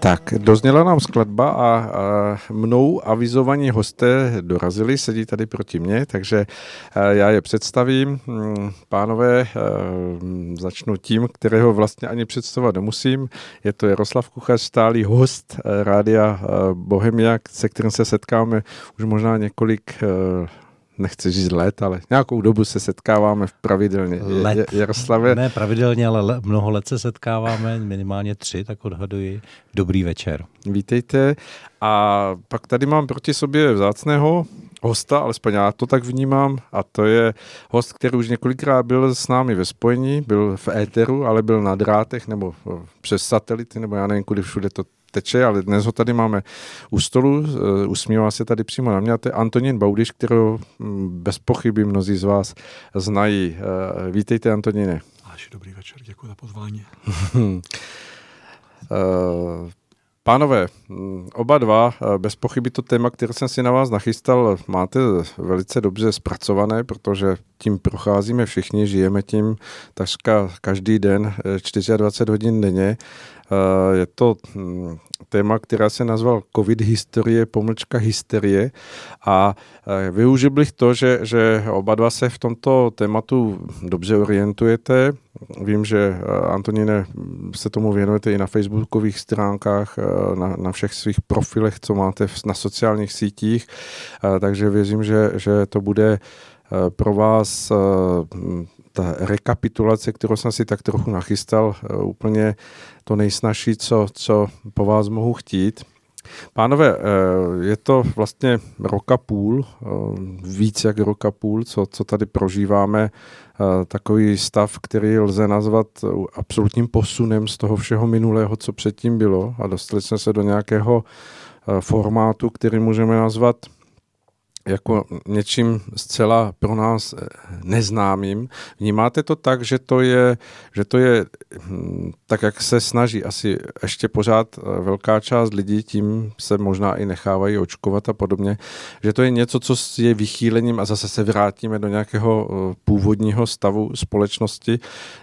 Tak, dozněla nám skladba a mnou avizovaní hosté dorazili, sedí tady proti mně, takže já je představím. Pánové, začnu tím, kterého vlastně ani představovat nemusím. Je to Jaroslav Kuchař, stálý host Rádia Bohemia, se kterým se setkáme už možná několik, nechci říct let, ale nějakou dobu se setkáváme pravidelně. Jaroslave. Ne pravidelně, ale mnoho let se setkáváme, minimálně 3, tak odhaduji. Dobrý večer. Vítejte. A pak tady mám proti sobě vzácného hosta, alespoň já to tak vnímám, a to je host, který už několikrát byl s námi ve spojení, byl v éteru, ale byl na drátech nebo přes satelity, nebo já nevím, kudy všude to teče, ale dnes ho tady máme u stolu, usmívá se tady přímo na mě, a to je Antonín Baudyš, kterého bez pochyby mnozí z vás znají. Vítejte, Antoníne. Až dobrý večer, děkuji za pozvání. Pánové, oba dva, bez pochyby to téma, které jsem si na vás nachystal, máte velice dobře zpracované, protože tím procházíme všichni, žijeme tím takřka každý den, 24 hodin denně. Je to téma, která se nazval COVID historie, pomlčka hysterie, a využil bych to, že oba dva se v tomto tématu dobře orientujete. Vím, že Antoníne, se tomu věnujete i na facebookových stránkách, na všech svých profilech, co máte na sociálních sítích, takže věřím, že to bude pro vás ta rekapitulace, kterou jsem si tak trochu nachystal, úplně to nejsnažší, co po vás mohu chtít. Pánové, je to vlastně roka půl, víc jak roka půl, co tady prožíváme, takový stav, který lze nazvat absolutním posunem z toho všeho minulého, co předtím bylo, a dostali jsme se do nějakého formátu, který můžeme nazvat jako něčím zcela pro nás neznámým. Vnímáte to tak, že to je tak, jak se snaží asi ještě pořád velká část lidí, tím se možná i nechávají očkovat a podobně, že to je něco, co je vychýlením a zase se vrátíme do nějakého původního stavu společnosti,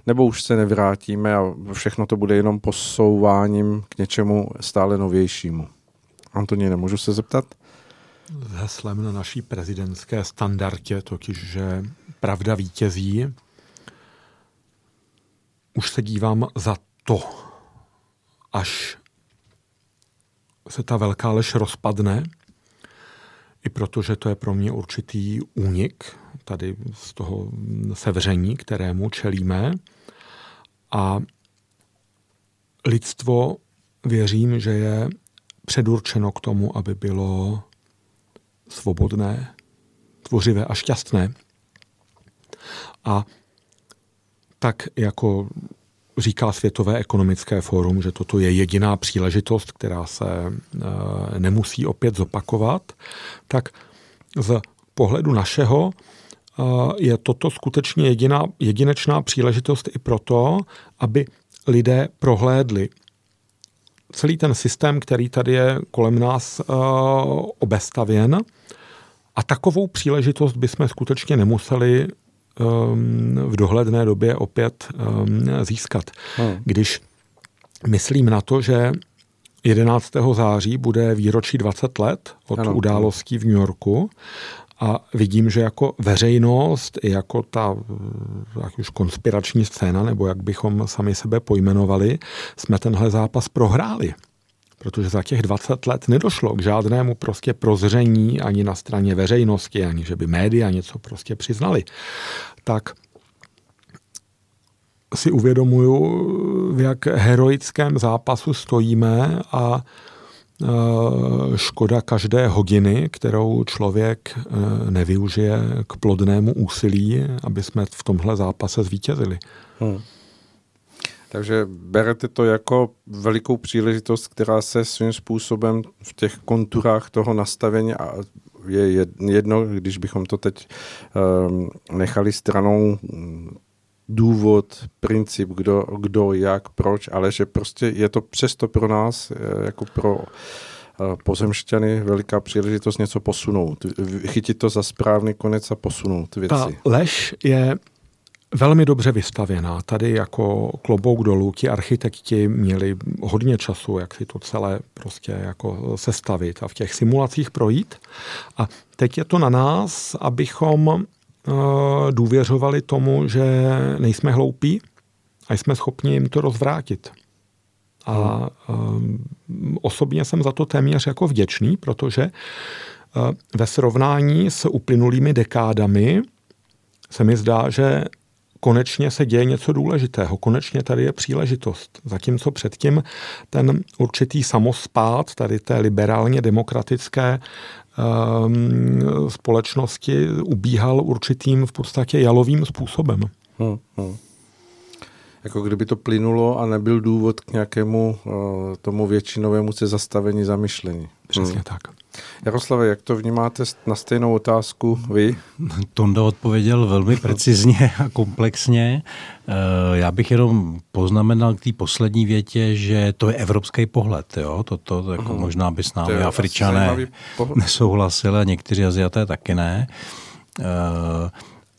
nebo už se nevrátíme a všechno to bude jenom posouváním k něčemu stále novějšímu. Antoníne, můžu se zeptat? S heslem na naší prezidentské standardě, totiž, že pravda vítězí, už se dívám za to, až se ta velká lež rozpadne, i protože to je pro mě určitý únik tady z toho sevření, kterému čelíme, a lidstvo, věřím, že je předurčeno k tomu, aby bylo svobodné, tvořivé a šťastné. A tak, jako říká Světové ekonomické fórum, že toto je jediná příležitost, která se nemusí opět zopakovat, tak z pohledu našeho je toto skutečně jedinečná příležitost i proto, aby lidé prohlédli celý ten systém, který tady je kolem nás obestavěn, a takovou příležitost bychom skutečně nemuseli v dohledné době opět získat. Když myslím na to, že 11. září bude výročí 20 let od událostí v New Yorku, a vidím, že jako veřejnost, jako ta jak už konspirační scéna, nebo jak bychom sami sebe pojmenovali, jsme tenhle zápas prohráli. Protože za těch 20 let nedošlo k žádnému prostě prozření ani na straně veřejnosti, ani že by média něco prostě přiznali. Tak si uvědomuju, v jak heroickém zápasu stojíme, a škoda každé hodiny, kterou člověk nevyužije k plodnému úsilí, aby jsme v tomhle zápase zvítězili. Takže berete to jako velikou příležitost, která se svým způsobem v těch konturách toho nastavení, a je jedno, když bychom to teď nechali stranou, důvod, princip, kdo, jak, proč, ale že prostě je to přesto pro nás, jako pro pozemšťany, veliká příležitost něco posunout. Chytit to za správný konec a posunout věci. Ta lež je velmi dobře vystavěná. Tady jako klobouk dolů ti architekti měli hodně času, jak si to celé prostě jako sestavit a v těch simulacích projít. A teď je to na nás, abychom důvěřovali tomu, že nejsme hloupí a jsme schopni jim to rozvrátit. A osobně jsem za to téměř jako vděčný, protože ve srovnání s uplynulými dekádami se mi zdá, že konečně se děje něco důležitého, konečně tady je příležitost. Zatímco předtím ten určitý samospád tady té liberálně demokratické společnosti ubíhal určitým v podstatě jalovým způsobem. Jako kdyby to plynulo a nebyl důvod k nějakému tomu většinovému se zastavení zamyšlení. Přesně tak. Jaroslave, jak to vnímáte na stejnou otázku vy? Tonda odpověděl velmi precizně a komplexně. Já bych jenom poznamenal k té poslední větě, že to je evropský pohled. Jo? Toto jako možná by s námi Afričané nesouhlasili, někteří Asiaté taky ne.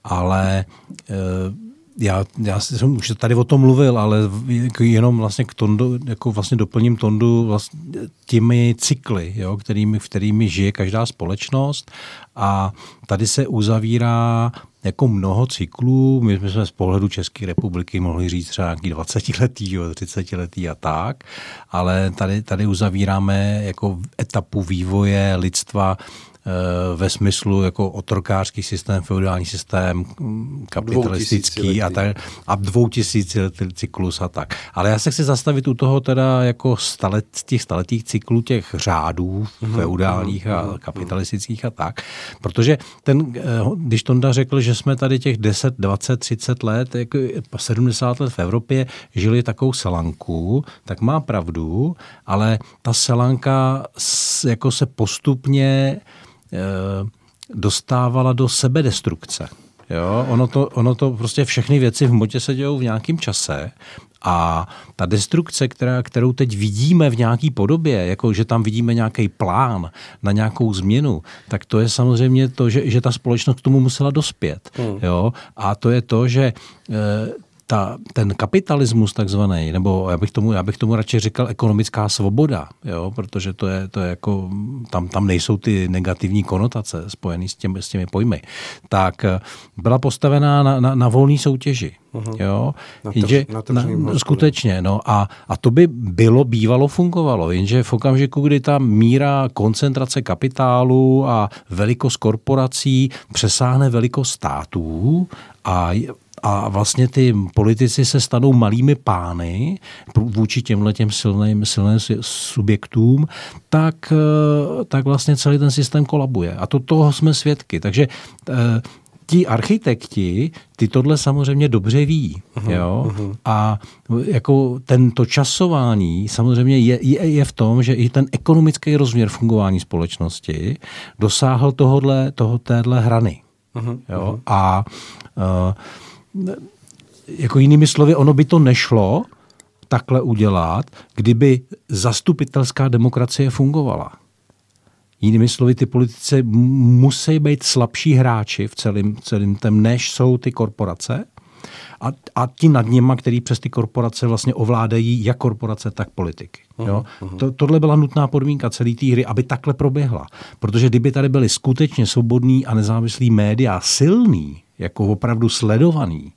Ale... Já jsem už tady o tom mluvil, ale jenom vlastně k Tondu, jako vlastně doplním Tondu vlastně těmi cykly, jo, kterými žije každá společnost a tady se uzavírá jako mnoho cyklů. My jsme z pohledu České republiky mohli říct třeba nějaký 20letý, 30letý a tak, ale tady uzavíráme jako etapu vývoje lidstva ve smyslu jako otrokářský systém, feudální systém, kapitalistický a 2000letý cyklus a tak. Ale já se chci zastavit u toho teda jako těch staletých cyklů těch řádů feudálních a kapitalistických a tak. Protože když Tonda řekl, že jsme tady těch 10, 20, 30 let, jako 70 let v Evropě žili takovou selanku, tak má pravdu, ale ta selanka jako se postupně dostávala do sebedestrukce. Jo? Ono to prostě všechny věci v motě se dějou v nějakém čase a ta destrukce, kterou teď vidíme v nějaké podobě, jako že tam vidíme nějaký plán na nějakou změnu, tak to je samozřejmě to, že ta společnost k tomu musela dospět. Jo? A to je to, že ten kapitalismus takzvaný, nebo já bych tomu radši říkal ekonomická svoboda, jo, protože to je jako, tam nejsou ty negativní konotace spojené s těmi pojmy, tak byla postavená na volné soutěži. Jo? Skutečně. No, a to by bývalo fungovalo, jenže v okamžiku, kdy ta míra koncentrace kapitálu a velikost korporací přesáhne velikost států a vlastně ty politici se stanou malými pány vůči těmhletěm silným subjektům, tak vlastně celý ten systém kolabuje. A toho jsme svědky. Takže ti architekti, ty tohle samozřejmě dobře ví. Jo? A jako tento časování samozřejmě je v tom, že i ten ekonomický rozměr fungování společnosti dosáhl téhle hrany. Jo? A jako jinými slovy, ono by to nešlo takhle udělat, kdyby zastupitelská demokracie fungovala. Jinými slovy, ty politici musí být slabší hráči v celém tém, než jsou ty korporace a ti nad něma, který přes ty korporace vlastně ovládají jak korporace, tak politiky. Jo? Tohle byla nutná podmínka celé té hry, aby takhle proběhla. Protože kdyby tady byly skutečně svobodný a nezávislý média silný, jako opravdu sledovaný,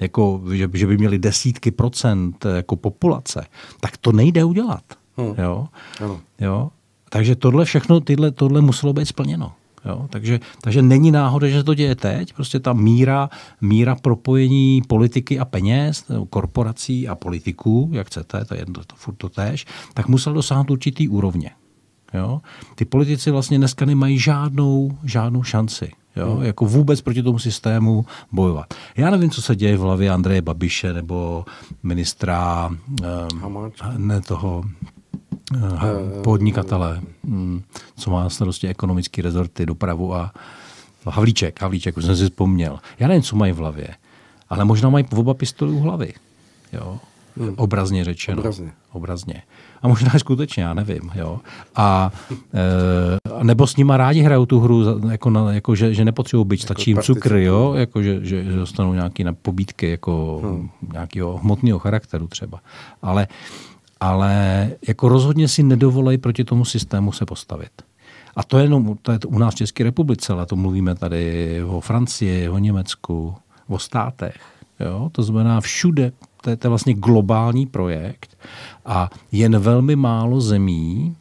jako, že by měli 10% jako populace, tak to nejde udělat. Jo? Jo? Takže tohle všechno, tohle muselo být splněno. Jo? Takže není náhoda, že se to děje teď. Prostě ta míra propojení politiky a peněz, korporací a politiků, jak chcete, to je furt to též, tak musel dosáhnout určitý úrovně. Jo? Ty politici vlastně dneska nemají žádnou šanci. Jo, jako vůbec proti tomu systému bojovat. Já nevím, co se děje v hlavě Andreje Babiše nebo ministra podnikatele, co má na starosti ekonomické rezorty, dopravu a Havlíček, už jsem si vzpomněl. Já nevím, co mají v hlavě, ale možná mají oba pistoli u hlavy. Jo. Obrazně řečeno. Obrazně. A možná skutečně, já nevím. Jo? A nebo s nima rádi hrajou tu hru, že nepotřebují být, stačí jim cukr, jo? Jako, že dostanou nějaké pobídky jako nějakého hmotného charakteru třeba. Ale jako rozhodně si nedovolej proti tomu systému se postavit. A to je jenom u nás v České republice, ale to mluvíme tady o Francii, o Německu, o státech. Jo? To znamená všude. To je vlastně globální projekt a jen velmi málo zemí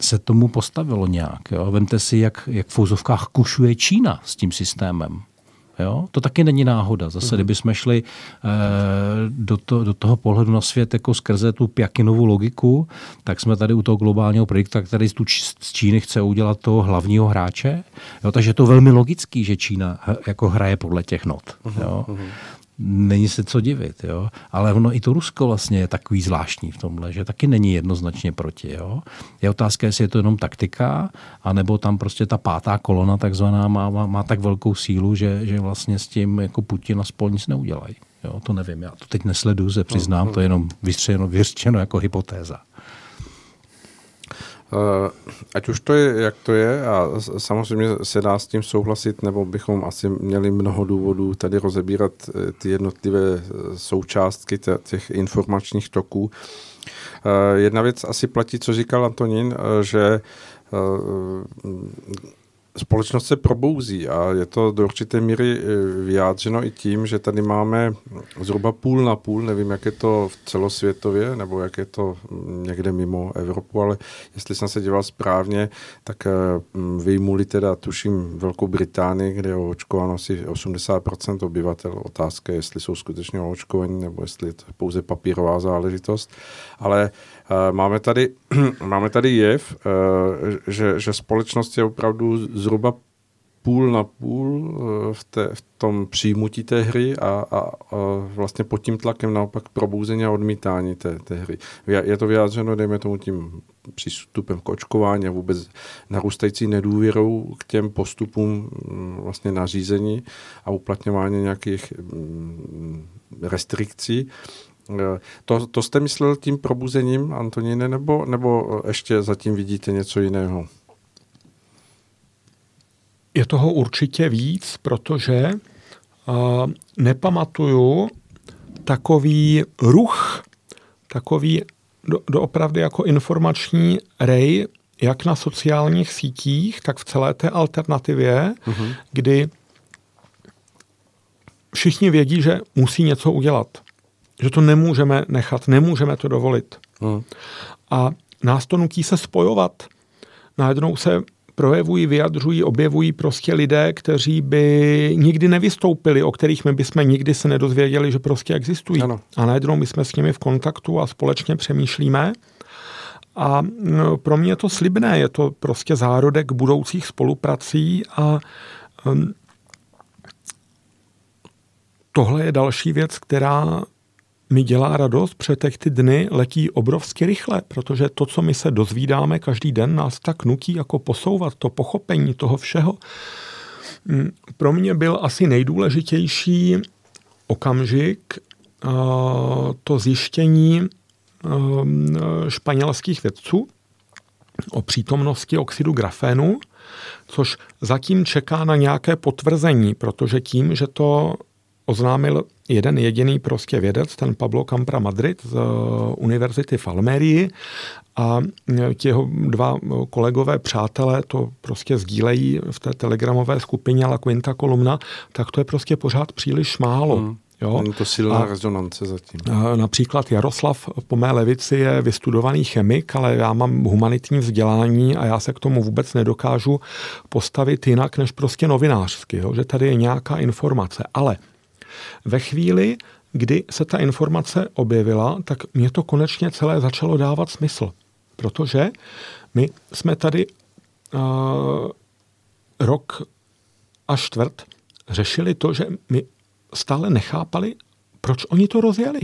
se tomu postavilo nějak. Jo? Vemte si, jak v fouzovkách kušuje Čína s tím systémem. Jo? To taky není náhoda. Zase, kdybychom šli do toho pohledu na svět jako skrze tu Pjakinovu logiku, tak jsme tady u toho globálního projekta, který z Číny chce udělat toho hlavního hráče. Jo? Takže je to velmi logický, že Čína jako hraje podle těch not. Jo? Není se co divit, jo? Ale ono i to Rusko vlastně je takový zvláštní v tomhle, že taky není jednoznačně proti. Jo? Je otázka, jestli je to jenom taktika, anebo tam prostě ta pátá kolona takzvaná má tak velkou sílu, že vlastně s tím jako Putin aspoň nic neudělají. Jo? To nevím, já to teď nesleduju, se přiznám, to je jenom vyřčeno jako hypotéza. Ať už to je, jak to je, a samozřejmě se dá s tím souhlasit, nebo bychom asi měli mnoho důvodů tady rozebírat ty jednotlivé součástky těch informačních toků. Jedna věc asi platí, co říkal Antonín, že společnost se probouzí a je to do určité míry vyjádřeno i tím, že tady máme zhruba půl na půl, nevím, jak je to v celosvětově, nebo jak je to někde mimo Evropu, ale jestli jsem se díval správně, tak vyjmuli teda, tuším, Velkou Británii, kde je očkováno asi 80% obyvatel. Otázka je, jestli jsou skutečně očkovaní, nebo jestli je to pouze papírová záležitost. Ale máme tady jev, že společnost je opravdu zhruba půl na půl v tom přijmutí té hry a vlastně pod tím tlakem naopak probouzení a odmítání té hry. Je to vyjádřeno, dejme tomu, tím přístupem k očkování a vůbec narůstající nedůvěrou k těm postupům vlastně nařízení a uplatňování nějakých restrikcí. To jste myslel tím probuzením, Antoníne, nebo ještě zatím vidíte něco jiného? Je toho určitě víc, protože nepamatuju takový ruch, takový doopravdy jako informační rej, jak na sociálních sítích, tak v celé té alternativě, kdy všichni vědí, že musí něco udělat. Že to nemůžeme nechat, nemůžeme to dovolit. A nás to nutí se spojovat. Najednou se projevují, vyjadřují, objevují prostě lidé, kteří by nikdy nevystoupili, o kterých my bychom nikdy se nedozvěděli, že prostě existují. Ano. A najednou my jsme s nimi v kontaktu a společně přemýšlíme. A pro mě je to slibné, je to prostě zárodek budoucích spoluprací a tohle je další věc, která mi dělá radost, protože teď ty dny letí obrovsky rychle, protože to, co my se dozvídáme každý den, nás tak nutí jako posouvat to pochopení toho všeho. Pro mě byl asi nejdůležitější okamžik to zjištění španělských vědců o přítomnosti oxidu grafénu, což zatím čeká na nějaké potvrzení, protože tím, že to oznámil jeden jediný prostě vědec, ten Pablo Campra Madrid z Univerzity v Almérii, a ti jeho dva kolegové přátelé to prostě sdílejí v té telegramové skupině La Quinta Columna, tak to je prostě pořád příliš málo. Jo? Je to silná rezonance zatím. Například Jaroslav po mé levici je vystudovaný chemik, ale já mám humanitní vzdělání a já se k tomu vůbec nedokážu postavit jinak než prostě novinářsky, jo? Že tady je nějaká informace, ale ve chvíli, kdy se ta informace objevila, tak mě to konečně celé začalo dávat smysl. Protože my jsme tady rok a čtvrt řešili to, že my stále nechápali, proč oni to rozjeli.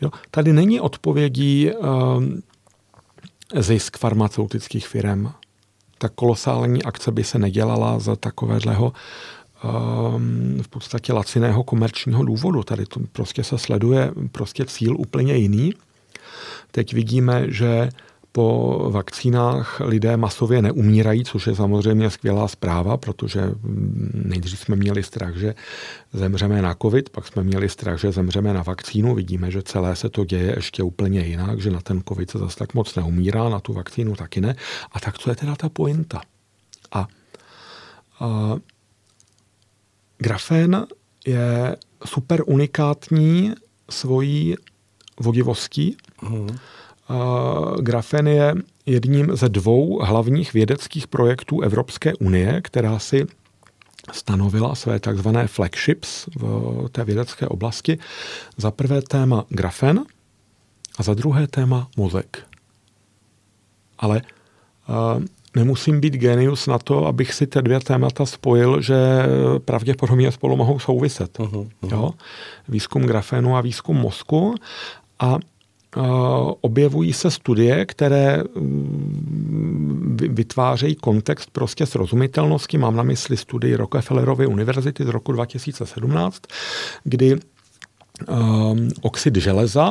Jo? Tady není odpovědí zisk farmaceutických firem. Ta kolosální akce by se nedělala za takovéhleho v podstatě laciného komerčního důvodu. Tady to prostě se sleduje prostě cíl úplně jiný. Teď vidíme, že po vakcínách lidé masově neumírají, což je samozřejmě skvělá zpráva, protože nejdřív jsme měli strach, že zemřeme na covid, pak jsme měli strach, že zemřeme na vakcínu. Vidíme, že celé se to děje ještě úplně jinak, že na ten covid se zase tak moc neumírá, na tu vakcínu taky ne. A tak co je teda ta pointa? A grafén je super unikátní svojí vodivostí. Grafen je jedním ze dvou hlavních vědeckých projektů Evropské unie, která si stanovila své takzvané flagships v té vědecké oblasti. Za prvé téma grafen a za druhé téma mozek. Ale nemusím být génius na to, abych si ty dvě témata spojil, že pravděpodobně spolu mohou souviset. Jo? Výzkum grafénu a výzkum mozku. A objevují se studie, které vytvářejí kontext prostě srozumitelnosti. Mám na mysli studii Rockefellerovy univerzity z roku 2017, kdy oxid železa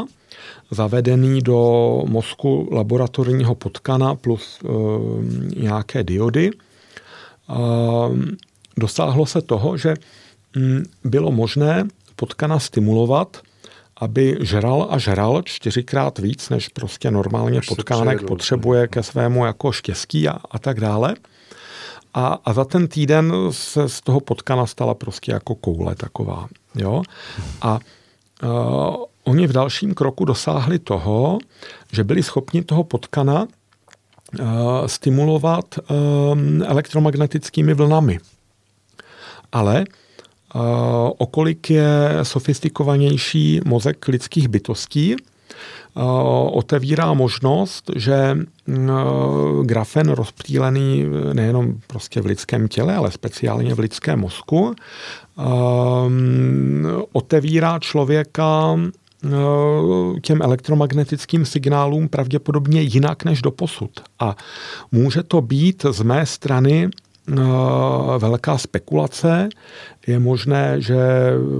zavedený do mozku laboratorního potkana plus nějaké diody dosáhlo se toho, že bylo možné potkana stimulovat, aby žral 4x víc, než prostě normálně potkánek potřebuje ke svému jako štěstí a tak dále. A za ten týden se z toho potkana stala prostě jako koule taková. Jo? A oni v dalším kroku dosáhli toho, že byli schopni toho potkana stimulovat elektromagnetickými vlnami. Ale okolik je sofistikovanější mozek lidských bytostí, otevírá možnost, že grafen rozptýlený nejenom prostě v lidském těle, ale speciálně v lidském mozku, otevírá člověka těm elektromagnetickým signálům pravděpodobně jinak než doposud. A může to být z mé strany velká spekulace. Je možné, že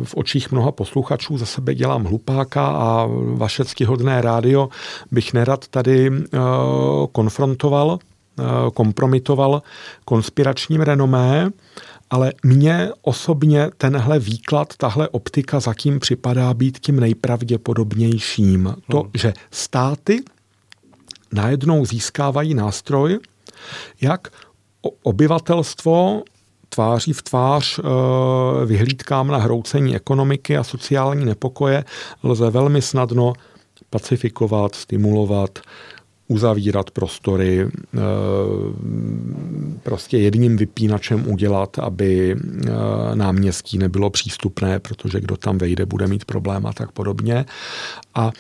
v očích mnoha posluchačů ze sebe dělám hlupáka a vaše ctihodné rádio bych nerad tady konfrontoval, kompromitoval konspiračním renomé, ale mně osobně tenhle výklad, tahle optika zatím připadá být tím nejpravděpodobnějším. To, že státy najednou získávají nástroj, jak obyvatelstvo tváří v tvář vyhlídkám na hroucení ekonomiky a sociální nepokoje lze velmi snadno pacifikovat, stimulovat, uzavírat prostory, prostě jedním vypínačem udělat, aby náměstí nebylo přístupné, protože kdo tam vejde, bude mít problém a tak podobně. A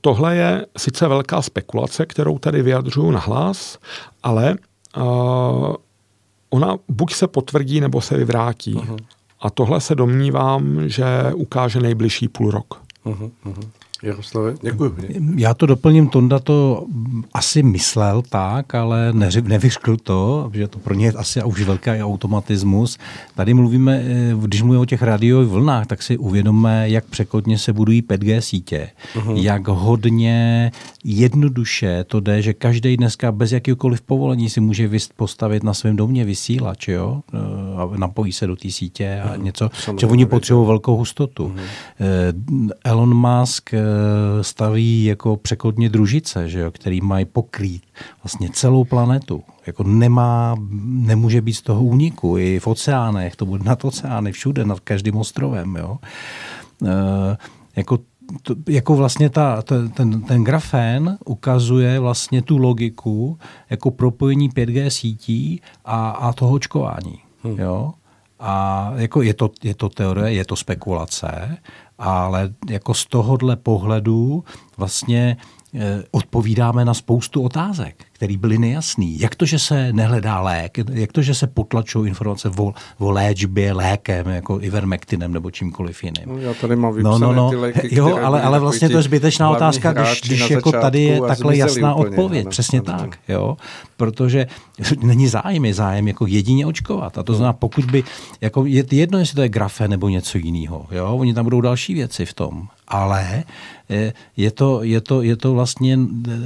tohle je sice velká spekulace, kterou tady vyjadřuju nahlas, ale ona buď se potvrdí, nebo se vyvrátí. A tohle se domnívám, že ukáže nejbližší půl rok. Jaroslave, děkuji. Já to doplním, Tonda to asi myslel tak, ale nevyřkl to, že to pro ně je asi už velký automatismus. Tady mluvíme, když mluvíme o těch rádiových vlnách, tak si uvědomíme, jak překotně se budují 5G sítě. Jak hodně jednoduše to jde, že každý dneska bez jakýkoliv povolení si může postavit na svém domě vysílač, jo? A napojí se do té sítě a něco, že oni potřebují velkou hustotu. Elon Musk staví jako překotně družice, že jo, který mají pokrýt vlastně celou planetu. Jako nemůže být z toho úniku. I v oceánech, to bude nad oceány, všude, nad každým ostrovem. Jo. Jako vlastně ten grafén ukazuje vlastně tu logiku jako propojení 5G sítí a toho očkování. Jo. A jako je to teorie, je to spekulace, ale jako z tohohle pohledu vlastně odpovídáme na spoustu otázek, které byly nejasný. Jak to, že se nehledá lék, jak to, že se potlačují informace o léčbě lékem, jako Ivermectinem nebo čímkoliv jiným. No, já tady mám vypsané ty léky, jo, ale vlastně to je zbytečná otázka, když jako tady je takhle jasná úplně, odpověď. Ne, přesně ne, tak. Jo? Protože není zájem, je zájem jako jedině očkovat. A to znamená, pokud by, jako je jedno, jestli to je grafen nebo něco jiného. Jo? Oni tam budou další věci v tom. Ale je to vlastně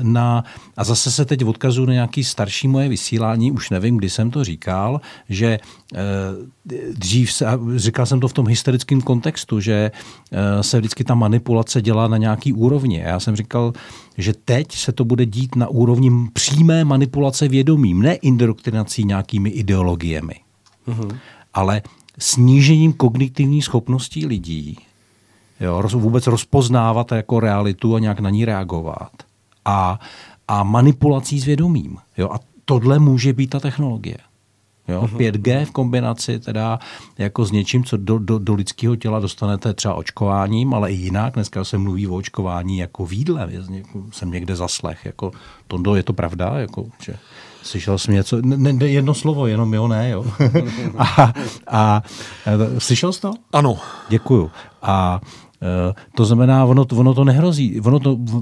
na... A zase se teď odkazuju na nějaké starší moje vysílání, už nevím, kdy jsem to říkal, že dřív se... Říkal jsem to v tom historickém kontextu, že se vždycky ta manipulace dělá na nějaký úrovni. Já jsem říkal, že teď se to bude dít na úrovni přímé manipulace vědomím, ne indoktrinací nějakými ideologiemi, ale snížením kognitivních schopností lidí, jo, vůbec rozpoznávat jako realitu a nějak na ní reagovat. A manipulací s vědomím. Jo, a tohle může být ta technologie. Jo, 5G v kombinaci teda jako s něčím, co do lidského těla dostanete třeba očkováním, ale i jinak. Dneska se mluví o očkování jako výdle. Jsem někde zaslech. Jako, Tondo, je to pravda? Jako, že... Slyšel jsem něco, ne, jedno slovo, jenom jo, ne, jo. A slyšel jsi to? Ano. Děkuju. A to znamená, ono to nehrozí.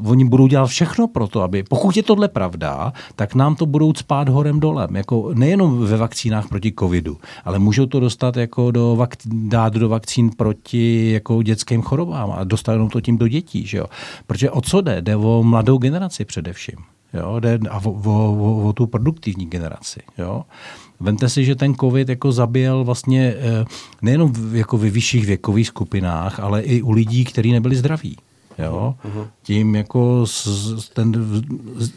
Oni budou dělat všechno pro to, aby, pokud je tohle pravda, tak nám to budou cpát horem dolem. Jako nejenom ve vakcínách proti covidu, ale můžou to dostat jako dát do vakcín proti jako dětským chorobám a dostanou to tím do dětí, že jo. Protože o co jde? Jde o mladou generaci především. Jo, a o tu produktivní generaci. Jo. Vemte si, že ten covid jako zabíjel vlastně nejenom jako ve vyšších věkových skupinách, ale i u lidí, kteří nebyli zdraví. Jo. Tím jako ten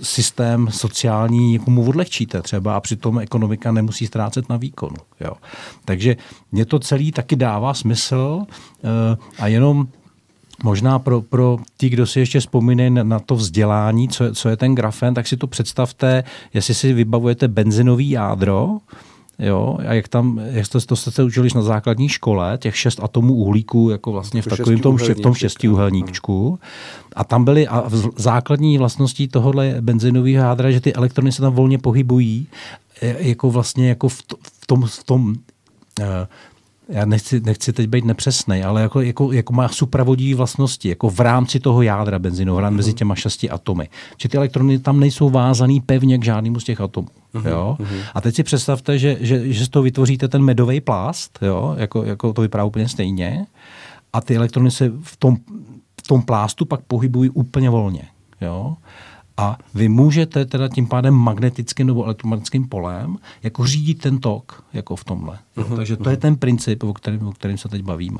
systém sociální jako mu odlehčíte třeba a přitom ekonomika nemusí ztrácet na výkonu. Jo. Takže mě to celý taky dává smysl a jenom možná pro ty, kdo si ještě vzpomínají na to vzdělání, co je ten grafen, tak si to představte, jestli si vybavujete benzinový jádro, jo, a jak to jste se učili na základní škole, těch 6 atomů uhlíku, jako vlastně v tom 6úhelníčku. A tam byly základní vlastností tohohle benzinového jádra, že ty elektrony se tam volně pohybují, jako vlastně jako v tom já nechci teď být nepřesnej, ale jako má supravodí vlastnosti, jako v rámci toho jádra benzinu, mezi těma 6 atomy. Či ty elektrony tam nejsou vázaný pevně k žádnému z těch atomů. Jo? A teď si představte, že z toho vytvoříte ten medový plást, jo? Jako to vypadá úplně stejně, a ty elektrony se v tom plástu pak pohybují úplně volně. Jo? A vy můžete teda tím pádem magnetickým nebo elektromagnetickým polem jako řídit ten tok jako v tomhle. Takže to je ten princip, o kterém se teď bavíme.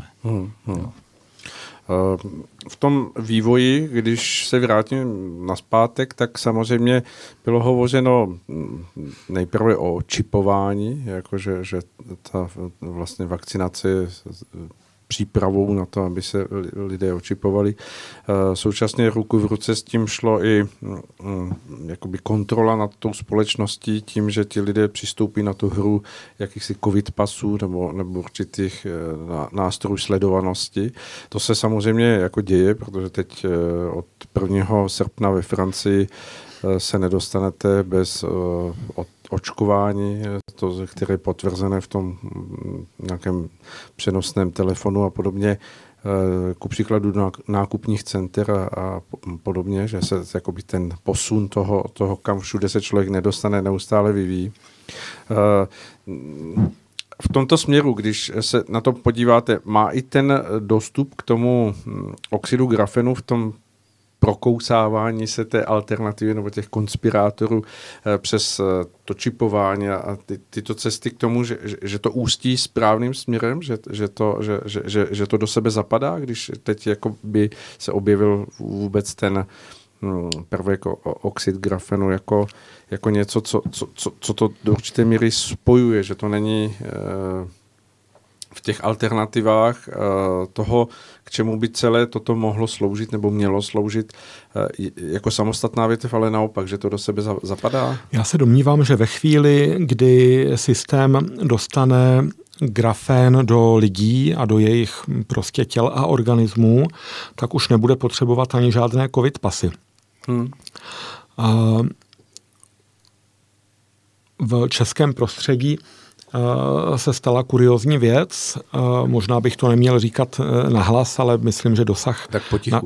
V tom vývoji, když se vrátím nazpátek, tak samozřejmě bylo hovořeno nejprve o čipování, jakože že ta vlastně vakcinace přípravou na to, aby se lidé očipovali. Současně ruku v ruce s tím šlo i jakoby kontrola nad tou společností tím, že ti lidé přistoupí na tu hru jakýchsi covid pasů nebo určitých nástrojů sledovanosti. To se samozřejmě jako děje, protože teď od 1. srpna ve Francii se nedostanete bez očkování, to, které je potvrzené v tom nějakém přenosném telefonu a podobně, ku příkladu nákupních center a podobně, že se jakoby ten posun toho, kam všude se člověk nedostane, neustále vyvíjí. V tomto směru, když se na to podíváte, má i ten dostup k tomu oxidu grafenu v tom prokousávání se té alternativy nebo těch konspirátorů přes to čipování a tyto cesty k tomu, že to ústí správným směrem, že to do sebe zapadá, když teď jako by se objevil vůbec ten prvek oxid grafenu jako něco, co to do určité míry spojuje, že to není... v těch alternativách toho, k čemu by celé toto mohlo sloužit nebo mělo sloužit jako samostatná větev, ale naopak, že to do sebe zapadá? Já se domnívám, že ve chvíli, kdy systém dostane grafén do lidí a do jejich prostě těl a organismů, tak už nebude potřebovat ani žádné covid pasy. V českém prostředí se stala kuriózní věc. Možná bych to neměl říkat nahlas, ale myslím, že dosah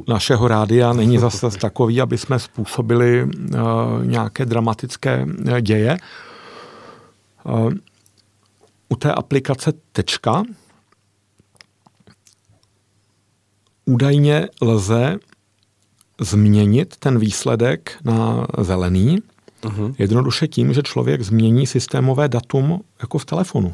našeho rádia není zase takový, aby jsme způsobili nějaké dramatické děje. U té aplikace Tečka údajně lze změnit ten výsledek na zelený, jednoduše tím, že člověk změní systémové datum jako v telefonu.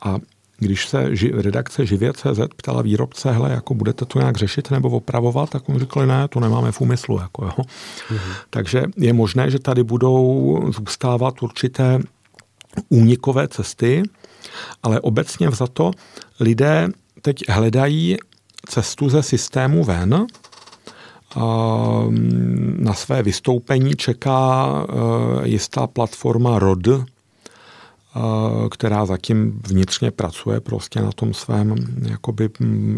A když se redakce Živě.cz ptala výrobce, hele, jako budete to nějak řešit nebo opravovat, tak on říkali, ne, to nemáme v úmyslu. Jako, jo. Takže je možné, že tady budou zůstávat určité únikové cesty, ale obecně vzato lidé teď hledají cestu ze systému ven. Na své vystoupení čeká jistá platforma ROD, která zatím vnitřně pracuje prostě na tom svém jakoby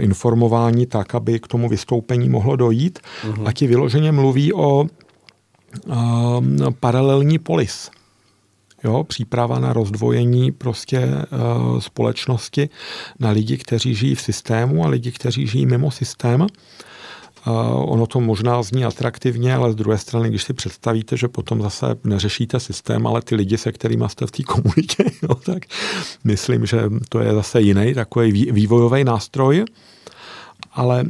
informování tak, aby k tomu vystoupení mohlo dojít. A ti vyloženě mluví o paralelní polis. Jo, příprava na rozdvojení prostě společnosti na lidi, kteří žijí v systému a lidi, kteří žijí mimo systém. Ono to možná zní atraktivně, ale z druhé strany, když si představíte, že potom zase neřešíte systém, ale ty lidi, se kterými jste v té komunitě, no, tak myslím, že to je zase jiný takový vývojový nástroj, ale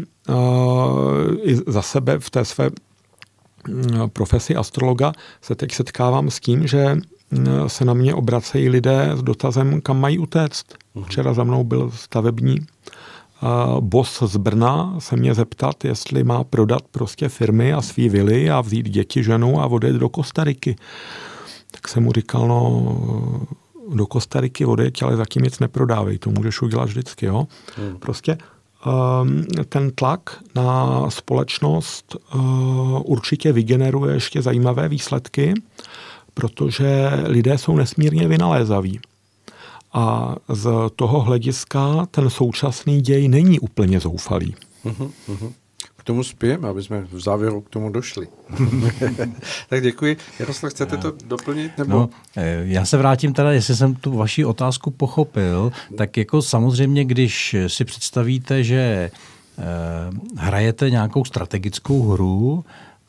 i za sebe v té své profesi astrologa se teď setkávám s tím, že se na mě obracejí lidé s dotazem, kam mají utéct. Včera za mnou byl stavební bos z Brna se mě zeptat, jestli má prodat prostě firmy a svý vily a vzít děti, ženu a odjet do Kostariky. Tak jsem mu říkal, no do Kostariky odjet, ale zatím nic neprodávej, to můžeš udělat vždycky, jo. Prostě ten tlak na společnost určitě vygeneruje ještě zajímavé výsledky, protože lidé jsou nesmírně vynalézaví. A z toho hlediska ten současný děj není úplně zoufalý. K tomu spějeme, aby jsme v závěru k tomu došli. Tak děkuji. Jaroslav, chcete to doplnit? Nebo? No, já se vrátím teda, jestli jsem tu vaši otázku pochopil, tak jako samozřejmě, když si představíte, že hrajete nějakou strategickou hru,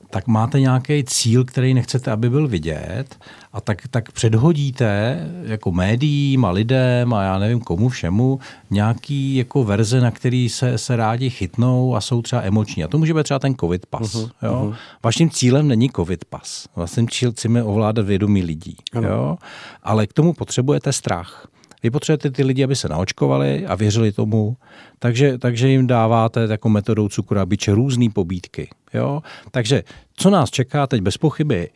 tak máte nějaký cíl, který nechcete, aby byl vidět, a tak předhodíte jako médiím a lidem a já nevím komu všemu nějaký jako verze, na který se rádi chytnou a jsou třeba emoční. A to může být třeba ten covid pas. Jo? Vaším cílem není covid pas. Vaším cílem je ovládat vědomí lidí. Jo? Ale k tomu potřebujete strach. Vy potřebujete ty lidi, aby se naočkovali a věřili tomu, takže jim dáváte takovou metodou cukrabiče různý pobídky. Jo? Takže co nás čeká teď bez pochyby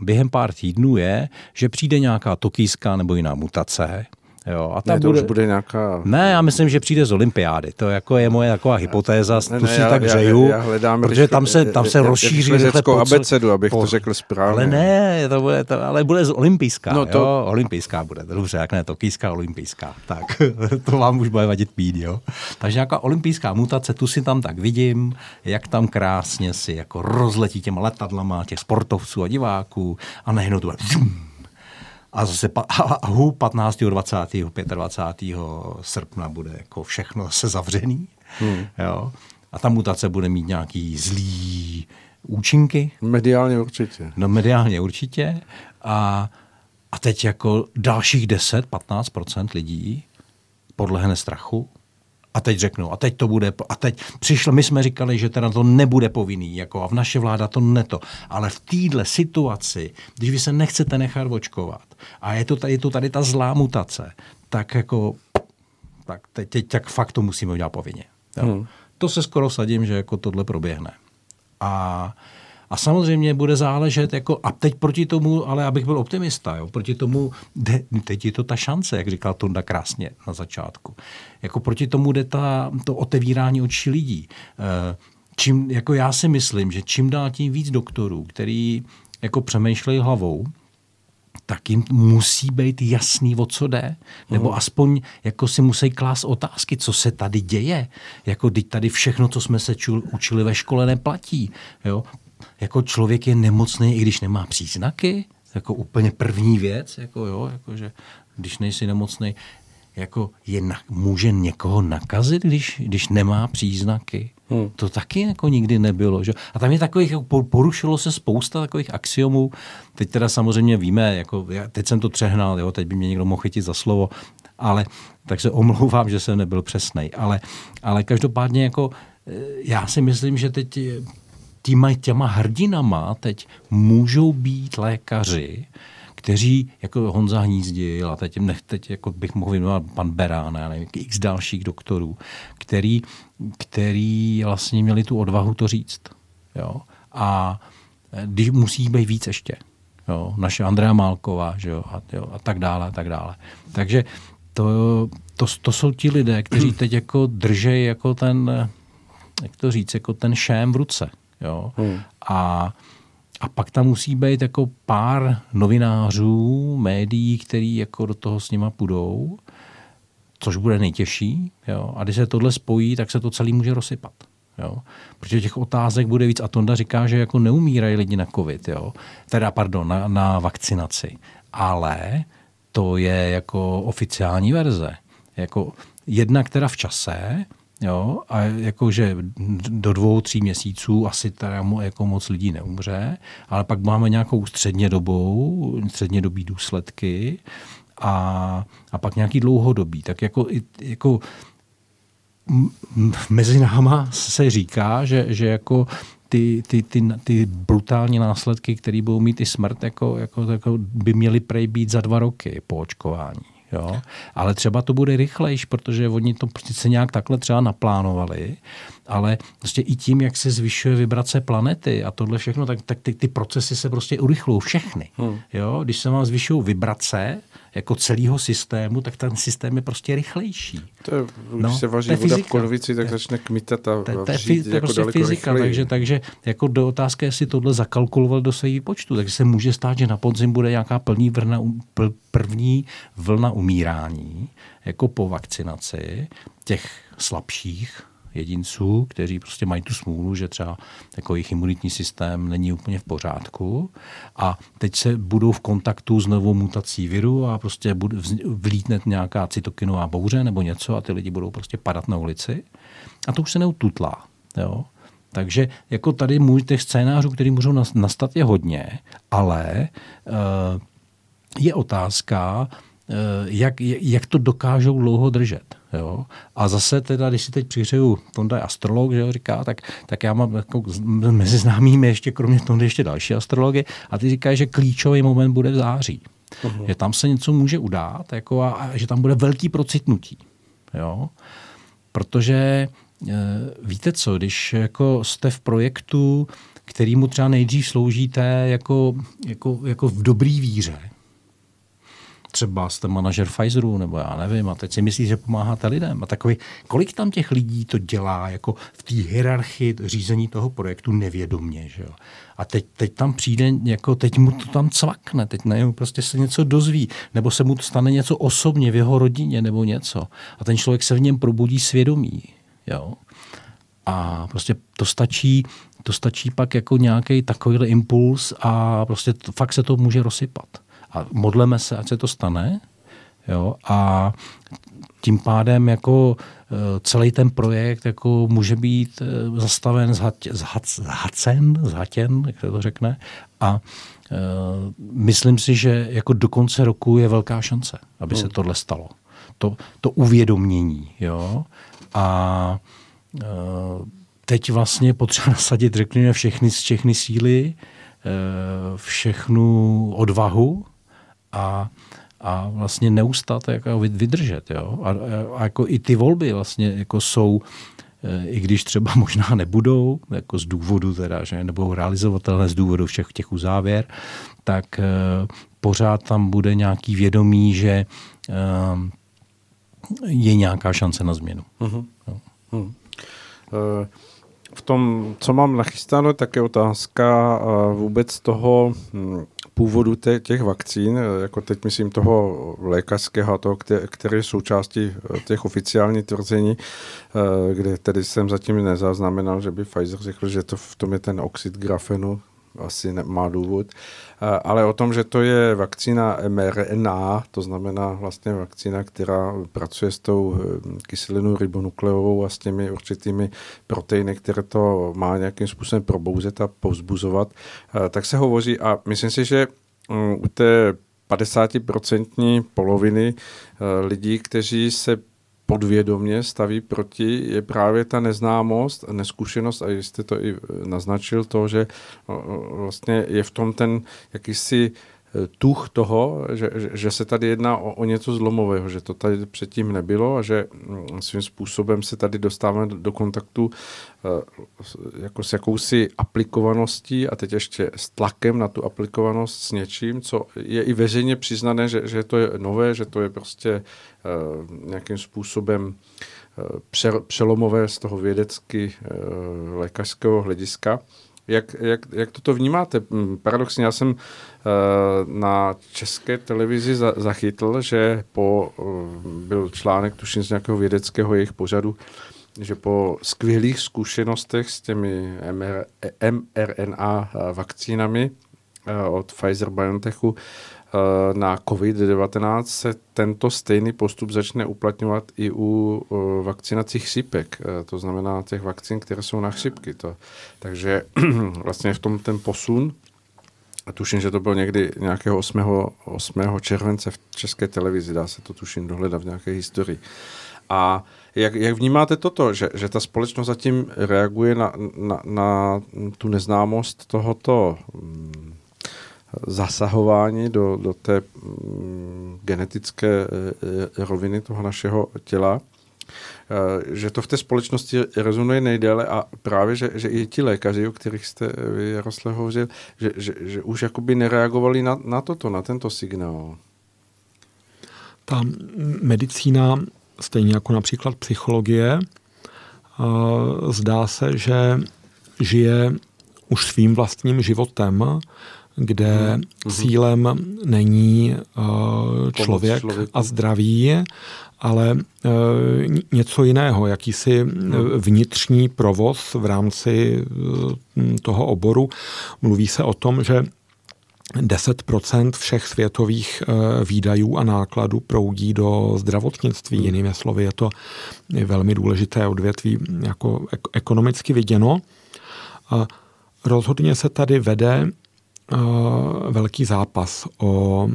během pár týdnů je, že přijde nějaká tokijská nebo jiná mutace. Jo, a ne, to už bude nějaká... Ne, já myslím, že přijde z olympiády. To jako je moje taková hypotéza, tu si tak hřeju, protože tam se rozšíří... Řeckou abecedu, abych to řekl správně. Ale ne, to bude, ale bude z olympijská. No to... jo, olympijská bude, dobře, jak ne, tokijská, olympijská. Tak, to vám už bude vadit pít, jo. Takže nějaká olympijská mutace, tu si tam tak vidím, jak tam krásně si jako rozletí těma letadlama těch sportovců a diváků a najednou tu... A zase 15. 20. 25. srpna bude jako všechno zase zavřený. Jo? A ta mutace bude mít nějaký zlý účinky. Mediálně určitě. No mediálně určitě. A teď jako dalších 10-15% lidí podlehne strachu. A teď řeknou, my jsme říkali, že teda to nebude povinný, jako a v naše vláda to neto. Ale v téhle situaci, když vy se nechcete nechat očkovat a je to tady ta zlá mutace, tak jako, tak teď fakt to musíme udělat povinně. To se skoro sadím, že jako tohle proběhne. A samozřejmě bude záležet, jako, a teď proti tomu, ale abych byl optimista, jo, proti tomu, teď je to ta šance, jak říkal Tonda krásně na začátku. Jako proti tomu jde to otevírání očí lidí. Jako já si myslím, že čím dál tím víc doktorů, který jako přemýšlejí hlavou, tak jim musí být jasný, o co jde. Nebo aspoň jako si musí klást otázky, co se tady děje. Jako teď tady všechno, co jsme se učili ve škole, neplatí. Jo? jako člověk je nemocný, i když nemá příznaky, jako úplně první věc, jako jo, jakože když nejsi nemocný, jako může někoho nakazit, když nemá příznaky. To taky jako nikdy nebylo. Že? A tam je takových, jako porušilo se spousta takových axiomů. Teď teda samozřejmě víme, jako, teď jsem to přehnal, jo, teď by mě někdo mohl chytit za slovo, ale tak se omlouvám, že jsem nebyl přesnej. Ale každopádně jako, já si myslím, že teď těma hrdinama teď můžou být lékaři, kteří, jako Honza Hnízdil, a teď jako bych mohl jmenovat pan Berán, já nevím, x dalších doktorů, který vlastně měli tu odvahu to říct. Jo? A když musí být víc ještě. Jo? Naše Andrea Málková, že jo? A tak dále, a tak dále. Takže to jsou ti lidé, kteří teď jako držejí jako ten, jak to říct, jako ten šém v ruce. Jo? A pak tam musí být jako pár novinářů, médií, který jako do toho s nima půjdou, což bude nejtěžší. Jo? A když se tohle spojí, tak se to celý může rozsypat. Jo? Protože těch otázek bude víc. A Tonda říká, že jako neumírají lidi na covid. Jo? Teda, pardon, na vakcinaci. Ale to je jako oficiální verze. Jako jedna, která v čase... Jo, a jakože do 2-3 měsíců asi teda jako moc lidí neumře, ale pak máme nějakou střednědobí důsledky a pak nějaký dlouhodobí. Tak jako mezi náma se říká, že jako ty brutální následky, které budou mít i smrt, jako by měly prej být za 2 roky po očkování. Jo? Ale třeba to bude rychlejší, protože oni to se nějak takhle třeba naplánovali, ale prostě i tím, jak se zvyšuje vibrace planety a tohle všechno, tak ty procesy se prostě urychlují všechny. Jo? Když se vám zvyšují vibrace jako celého systému, tak ten systém je prostě rychlejší. To je, když se vaří voda v konvici, tak začne kmitat a vřít jako daleko rychleji. Takže jako do otázky, jestli tohle zakalkuloval do svých výpočtu, takže se může stát, že na podzim bude nějaká první vlna umírání, jako po vakcinaci těch slabších jedinců, kteří prostě mají tu smůlu, že třeba jako jejich imunitní systém není úplně v pořádku a teď se budou v kontaktu s novou mutací viru a prostě vlítne nějaká cytokinová bouře nebo něco a ty lidi budou prostě padat na ulici a to už se neututlá. Jo? Takže jako tady těch scénářů, které můžou nastat, je hodně, ale je otázka, jak to dokážou dlouho držet. Jo? A zase teda, když si teď přihřeju, Tonda je astrolog, že jo, říká, tak já mám jako mezi známými ještě, kromě Tondy, ještě další astrology a ty říkají, že klíčový moment bude v září. Uhum. Že tam se něco může udát jako a že tam bude velký procitnutí. Jo? Protože víte co, když jako jste v projektu, kterýmu třeba nejdřív sloužíte jako v dobrý víře, třeba jste manažer Pfizeru, nebo já nevím, a teď si myslíš, že pomáháte lidem. A takový, kolik tam těch lidí to dělá jako v té hierarchii řízení toho projektu nevědomně, že jo. A teď tam přijde, jako teď mu to tam cvakne, teď najednou prostě se něco dozví, nebo se mu to stane něco osobně v jeho rodině, nebo něco. A ten člověk se v něm probudí svědomí, jo. A prostě to stačí pak jako nějaký takovýhle impuls a prostě fakt se to může rozsypat. A modleme se, ať se to stane. Jo? A tím pádem jako celý ten projekt jako může být zastaven, zhatěn, jak se to řekne. A myslím si, že jako do konce roku je velká šance, aby se tohle stalo. To uvědomění. Jo? A teď vlastně potřeba nasadit, řekněme, všechny síly, všechnu odvahu, a vlastně neustat jako vydržet. Jo? A jako i ty volby vlastně jako jsou, i když třeba možná nebudou, jako z důvodu teda, že nebudou realizovatelné z důvodu všech těch uzávěr, tak pořád tam bude nějaký vědomí, že je nějaká šance na změnu. Uh-huh. Jo? Uh-huh. v tom, co mám nachystáno, tak je otázka vůbec toho původu těch vakcín, jako teď myslím toho lékařského, toho, který je součástí těch oficiálních tvrzení, kde tedy jsem zatím nezaznamenal, že by Pfizer řekl, že to v tom je ten oxid grafenu, asi nemá důvod, ale o tom, že to je vakcína mRNA, to znamená vlastně vakcína, která pracuje s tou kyselinou ribonukleovou a s těmi určitými proteiny, které to má nějakým způsobem probouzet a povzbuzovat, tak se hovoří a myslím si, že u té 50% poloviny lidí, kteří se podvědomě staví proti, je právě ta neznámost, neskušenost, a jste to i naznačil, to, že vlastně je v tom ten jakýsi tuch toho, že se tady jedná o něco zlomového, že to tady předtím nebylo a že svým způsobem se tady dostáváme do kontaktu jako s jakousi aplikovaností a teď ještě s tlakem na tu aplikovanost s něčím, co je i veřejně přiznané, že to je nové, že to je prostě nějakým způsobem přelomové z toho vědecky lékařského hlediska. Jak toto vnímáte? Paradoxně, já jsem na České televizi zachytl, že byl článek, tuším z nějakého vědeckého jejich pořadu, že po skvělých zkušenostech s těmi mRNA vakcínami od Pfizer-BioNTechu na COVID-19 se tento stejný postup začne uplatňovat i u vakcinací chřipek, to znamená těch vakcín, které jsou na chřipky. Takže vlastně v tom ten posun, a tuším, že to bylo někdy nějakého 8. července v České televizi, dá se to tuším dohledat v nějaké historii. A jak vnímáte toto, že ta společnost zatím reaguje na tu neznámost tohoto zasahování do té genetické roviny toho našeho těla, že to v té společnosti rezonuje nejdéle a právě, že i ti lékaři, o kterých jste vy, Jaroslav, hovořil, že už jakoby nereagovali na tento signál. Ta medicína, stejně jako například psychologie, zdá se, že žije už svým vlastním životem, kde cílem není člověk a zdraví, ale něco jiného, jakýsi vnitřní provoz v rámci toho oboru. Mluví se o tom, že 10% všech světových výdajů a nákladů proudí do zdravotnictví. Jinými slovy, je to velmi důležité odvětví jako ekonomicky viděno. Rozhodně se tady vede velký zápas o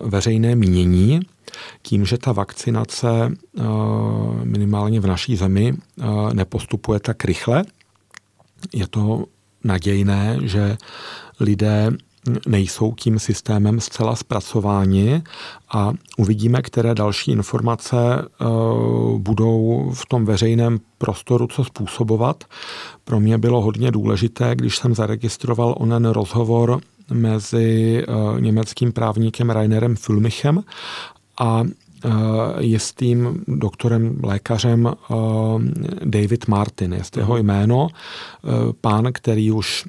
veřejné mínění, tím, že ta vakcinace minimálně v naší zemi nepostupuje tak rychle. Je to nadějné, že lidé nejsou tím systémem zcela zpracováni a uvidíme, které další informace budou v tom veřejném prostoru co způsobovat. Pro mě bylo hodně důležité, když jsem zaregistroval onen rozhovor mezi německým právníkem Reinerem Fuellmichem a jistým doktorem, lékařem David Martin, jest jeho jméno, pán, který už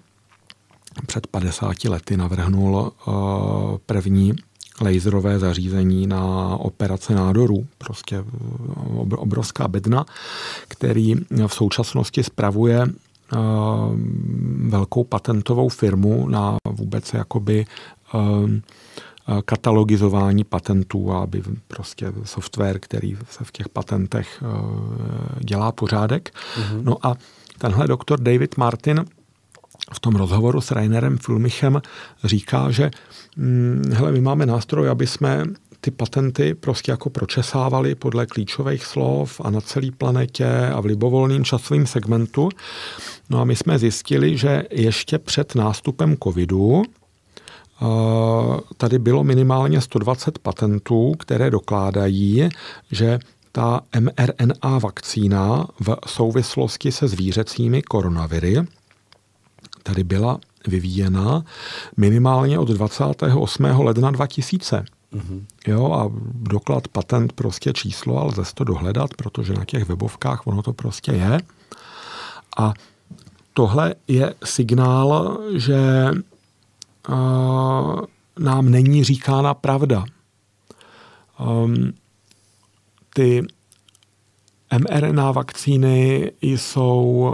před 50 lety navrhnul první laserové zařízení na operace nádorů, prostě obrovská bedna, který v současnosti spravuje velkou patentovou firmu na vůbec jakoby katalogizování patentů, aby prostě software, který se v těch patentech dělá pořádek. No a tenhle doktor David Martin v tom rozhovoru s Reinerem Fuellmichem říká, že hele, my máme nástroj, aby jsme ty patenty prostě jako pročesávali podle klíčových slov a na celé planetě a v libovolným časovým segmentu. No a my jsme zjistili, že ještě před nástupem covidu tady bylo minimálně 120 patentů, které dokládají, že ta mRNA vakcína v souvislosti se zvířecími koronaviry tady byla vyvíjena minimálně od 28. ledna 2000. Jo, a doklad patent prostě číslo, ale lze to dohledat, protože na těch webovkách ono to prostě je. A tohle je signál, že nám není říkána pravda. Ty mRNA vakcíny jsou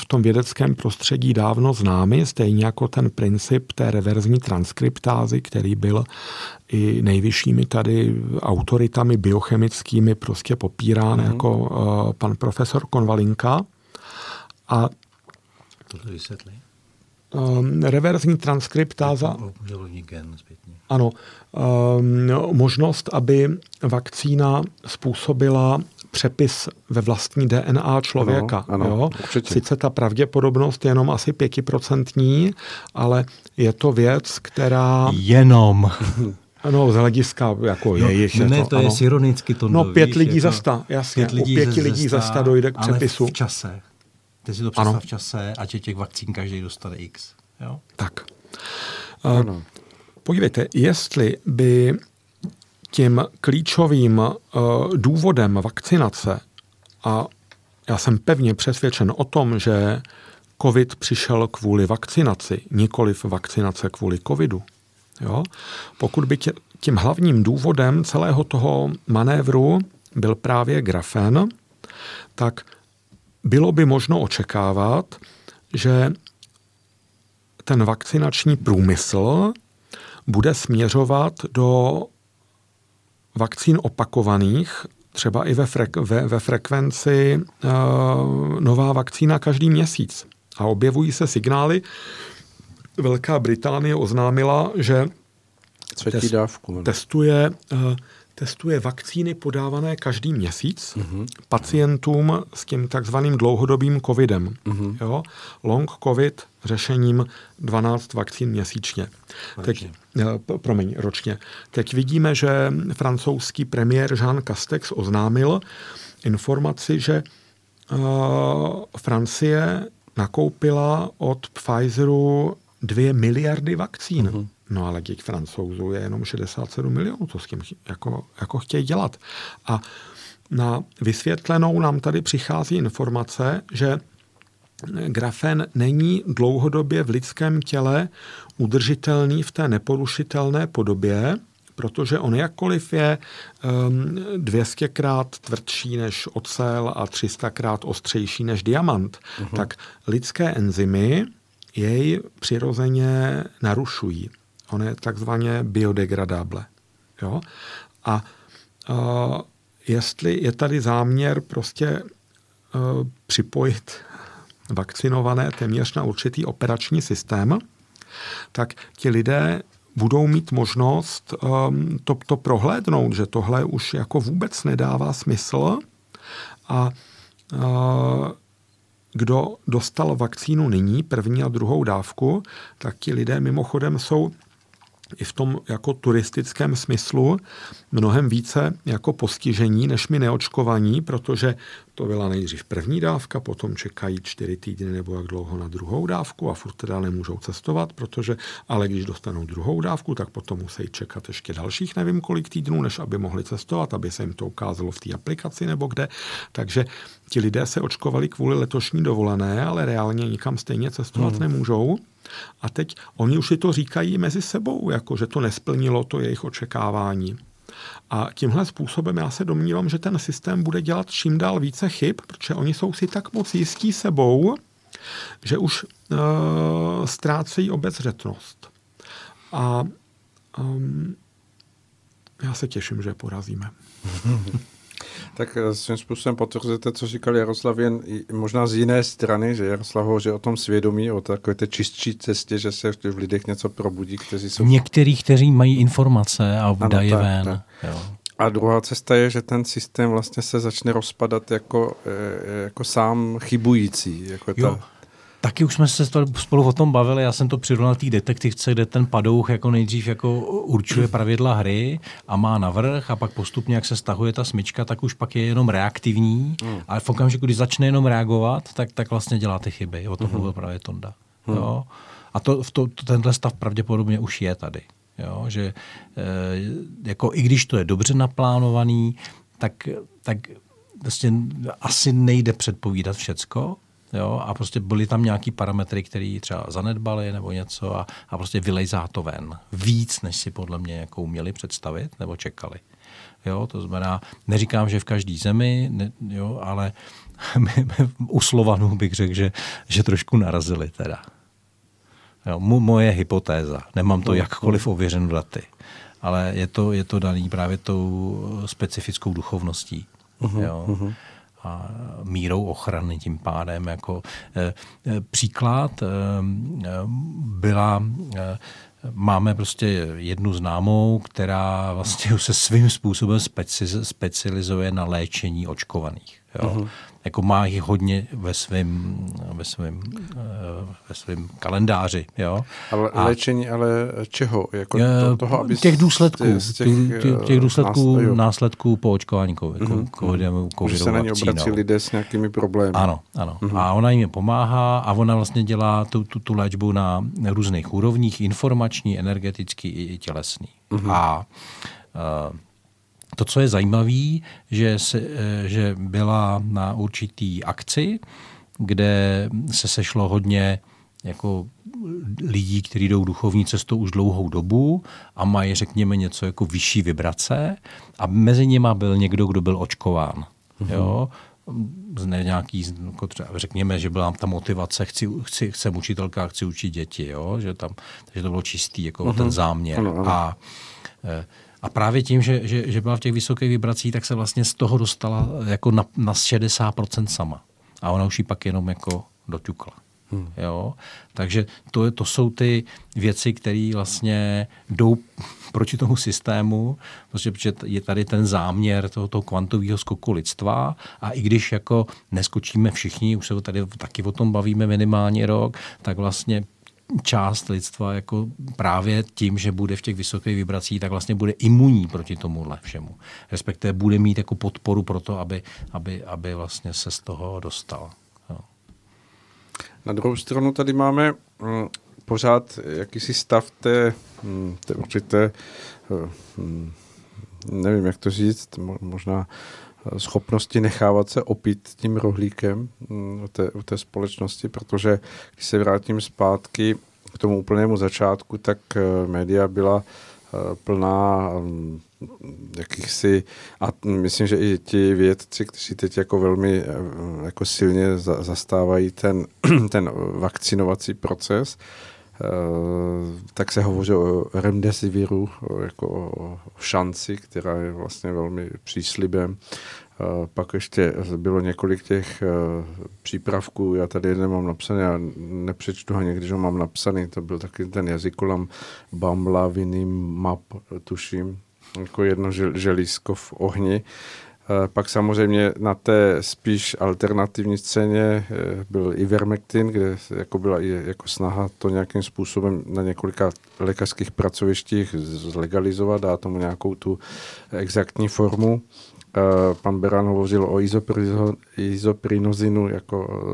v tom vědeckém prostředí dávno známy, stejně jako ten princip té reverzní transkriptázy, který byl i nejvyššími tady autoritami biochemickými prostě popírán, jako pan profesor Konvalinka. A to vysvětlí? Reverzní transkriptáza. Ano, možnost, aby vakcína způsobila přepis ve vlastní DNA člověka. Ano, jo? Sice ta pravděpodobnost je jenom asi 5%, ale je to věc, která... Jenom. No, z hlediska, jako jejich... Ne, to je ironicky to. No, 5 lidí za 100, jasně. U 5 lidí za 100 dojde k přepisu. Ale v čase. Teď si to představ v čase, ať je těch vakcín každý dostane X. Jo? Tak. Ano. Podívejte, jestli by tím klíčovým důvodem vakcinace, a já jsem pevně přesvědčen o tom, že COVID přišel kvůli vakcinaci, nikoliv vakcinace kvůli COVIDu. Jo? Pokud by tím hlavním důvodem celého toho manévru byl právě grafen, tak bylo by možno očekávat, že ten vakcinační průmysl bude směřovat do vakcín opakovaných, třeba i ve frekvenci nová vakcína každý měsíc. A objevují se signály. Velká Británie oznámila, že testuje vakcíny podávané každý měsíc pacientům s tím takzvaným dlouhodobým covidem. Jo? Long covid řešením 12 vakcín měsíčně. Ročně. Teď vidíme, že francouzský premiér Jean Castex oznámil informaci, že Francie nakoupila od Pfizeru 2 miliardy vakcín. No ale těch Francouzů je jenom 67 milionů, co s tím jako chtějí dělat. A na vysvětlenou nám tady přichází informace, že grafen není dlouhodobě v lidském těle udržitelný v té neporušitelné podobě, protože on jakkoliv je 200krát tvrdší než ocel a 300krát ostřejší než diamant, tak lidské enzymy jej přirozeně narušují. On je takzvaně biodegradable. Jo? A jestli je tady záměr prostě připojit vakcinované téměř na určitý operační systém, tak ti lidé budou mít možnost to prohlédnout, že tohle už jako vůbec nedává smysl. A kdo dostal vakcínu nyní, první a druhou dávku, tak ti lidé mimochodem jsou i v tom jako turistickém smyslu mnohem více jako postižení než my neočkovaní, protože to byla nejdřív první dávka, potom čekají 4 týdny nebo jak dlouho na druhou dávku a furt teda nemůžou cestovat, ale když dostanou druhou dávku, tak potom musí čekat ještě dalších nevím kolik týdnů, než aby mohli cestovat, aby se jim to ukázalo v té aplikaci nebo kde. Takže ti lidé se očkovali kvůli letošní dovolené, ale reálně nikam stejně cestovat nemůžou. A teď oni už si to říkají mezi sebou, jako že to nesplnilo to jejich očekávání. A tímhle způsobem já se domnívám, že ten systém bude dělat čím dál více chyb, protože oni jsou si tak moc jistí sebou, že už ztrácejí obezřetnost. A já se těším, že porazíme. Tak svým způsobem potvrzete, co říkal Jaroslav, jen možná z jiné strany, že Jaroslav hovoří o tom svědomí, o takové té čistší cestě, že se v lidech něco probudí, kteří jsou... Někteří, kteří mají informace a dají ven. Tak. Jo. A druhá cesta je, že ten systém vlastně se začne rozpadat jako sám chybující. Taky už jsme se spolu o tom bavili, já jsem to přirovnal té detektivce, kde ten padouch jako nejdřív jako určuje pravidla hry a má navrch a pak postupně, jak se stahuje ta smyčka, tak už pak je jenom reaktivní, ale v okamžiku, když začne jenom reagovat, tak vlastně dělá ty chyby. O tom mluvil právě Tonda. Jo? A tenhle stav pravděpodobně už je tady. Jo? Že jako i když to je dobře naplánovaný, tak vlastně asi nejde předpovídat všecko, jo, a prostě byly tam nějaký parametry, které třeba zanedbaly nebo něco a prostě vylejzá to ven. Víc, než si podle mě jako uměli představit nebo čekali. Jo, to znamená, neříkám, že v každý zemi, ne, jo, ale u Slovanů bych řekl, že trošku narazili teda. Jo, moje hypotéza, nemám to jakkoliv ověřen v daty, ale je to daný právě tou specifickou duchovností. Jo. A mírou ochrany tím pádem. Jako, příklad máme prostě jednu známou, která vlastně se svým způsobem specializuje na léčení očkovaných. Jo. Jako má jich hodně ve svém kalendáři. Jo. Ale léčení ale čeho? Jako toho, aby těch důsledků. Z těch důsledků, následků po očkování covidem. Už se na ně obrací lidé s nějakými problémy. Ano. A ona jim pomáhá a ona vlastně dělá tu léčbu na různých úrovních, informační, energetický i tělesný. A to, co je zajímavé, že byla na určitý akci, kde se sešlo hodně jako lidí, kteří jdou duchovní cestou už dlouhou dobu a mají, řekněme, něco jako vyšší vibrace a mezi nima byl někdo, kdo byl očkován. Jo? Nějaký, jako třeba, řekněme, že byla tam motivace, jsem učitelka, chci učit děti, jo? Že tam, takže to bylo čistý, jako ten záměr. A právě tím, že byla v těch vysokých vibracích, tak se vlastně z toho dostala jako na 60% sama. A ona už ji pak jenom jako doťukla. Jo? Takže to jsou ty věci, které vlastně jdou proti tomu systému, protože je tady ten záměr toho kvantového skoku lidstva a i když jako neskočíme všichni, už se tady taky o tom bavíme minimálně rok, tak vlastně část lidstva jako právě tím, že bude v těch vysokých vibracích, tak vlastně bude imunní proti tomuhle všemu. Respektive bude mít jako podporu pro to, aby vlastně se z toho dostal. Jo. Na druhou stranu tady máme pořád jakýsi stav té určité, nevím, jak to říct, možná schopnosti nechávat se opít tím rohlíkem u té společnosti, protože když se vrátím zpátky k tomu úplnému začátku, tak média byla plná jakýchsi, a myslím, že i ti vědci, kteří teď jako velmi jako silně zastávají ten vakcinovací proces, tak se hovoří o remdesiviru, jako o šanci, která je vlastně velmi příslibem. Pak ještě bylo několik těch přípravků, já tady jeden mám napsaný, já nepřečtu ho někdy, že ho mám napsaný, to byl taky ten jazykolam bamlavinimab, tuším, jako jedno želízko v ohni. Pak samozřejmě na té spíš alternativní scéně byl Ivermectin, kde jako byla i jako snaha to nějakým způsobem na několika lékařských pracovištích zlegalizovat, dát tomu nějakou tu exaktní formu. Pan Beran hovořil o izoprinozinu jako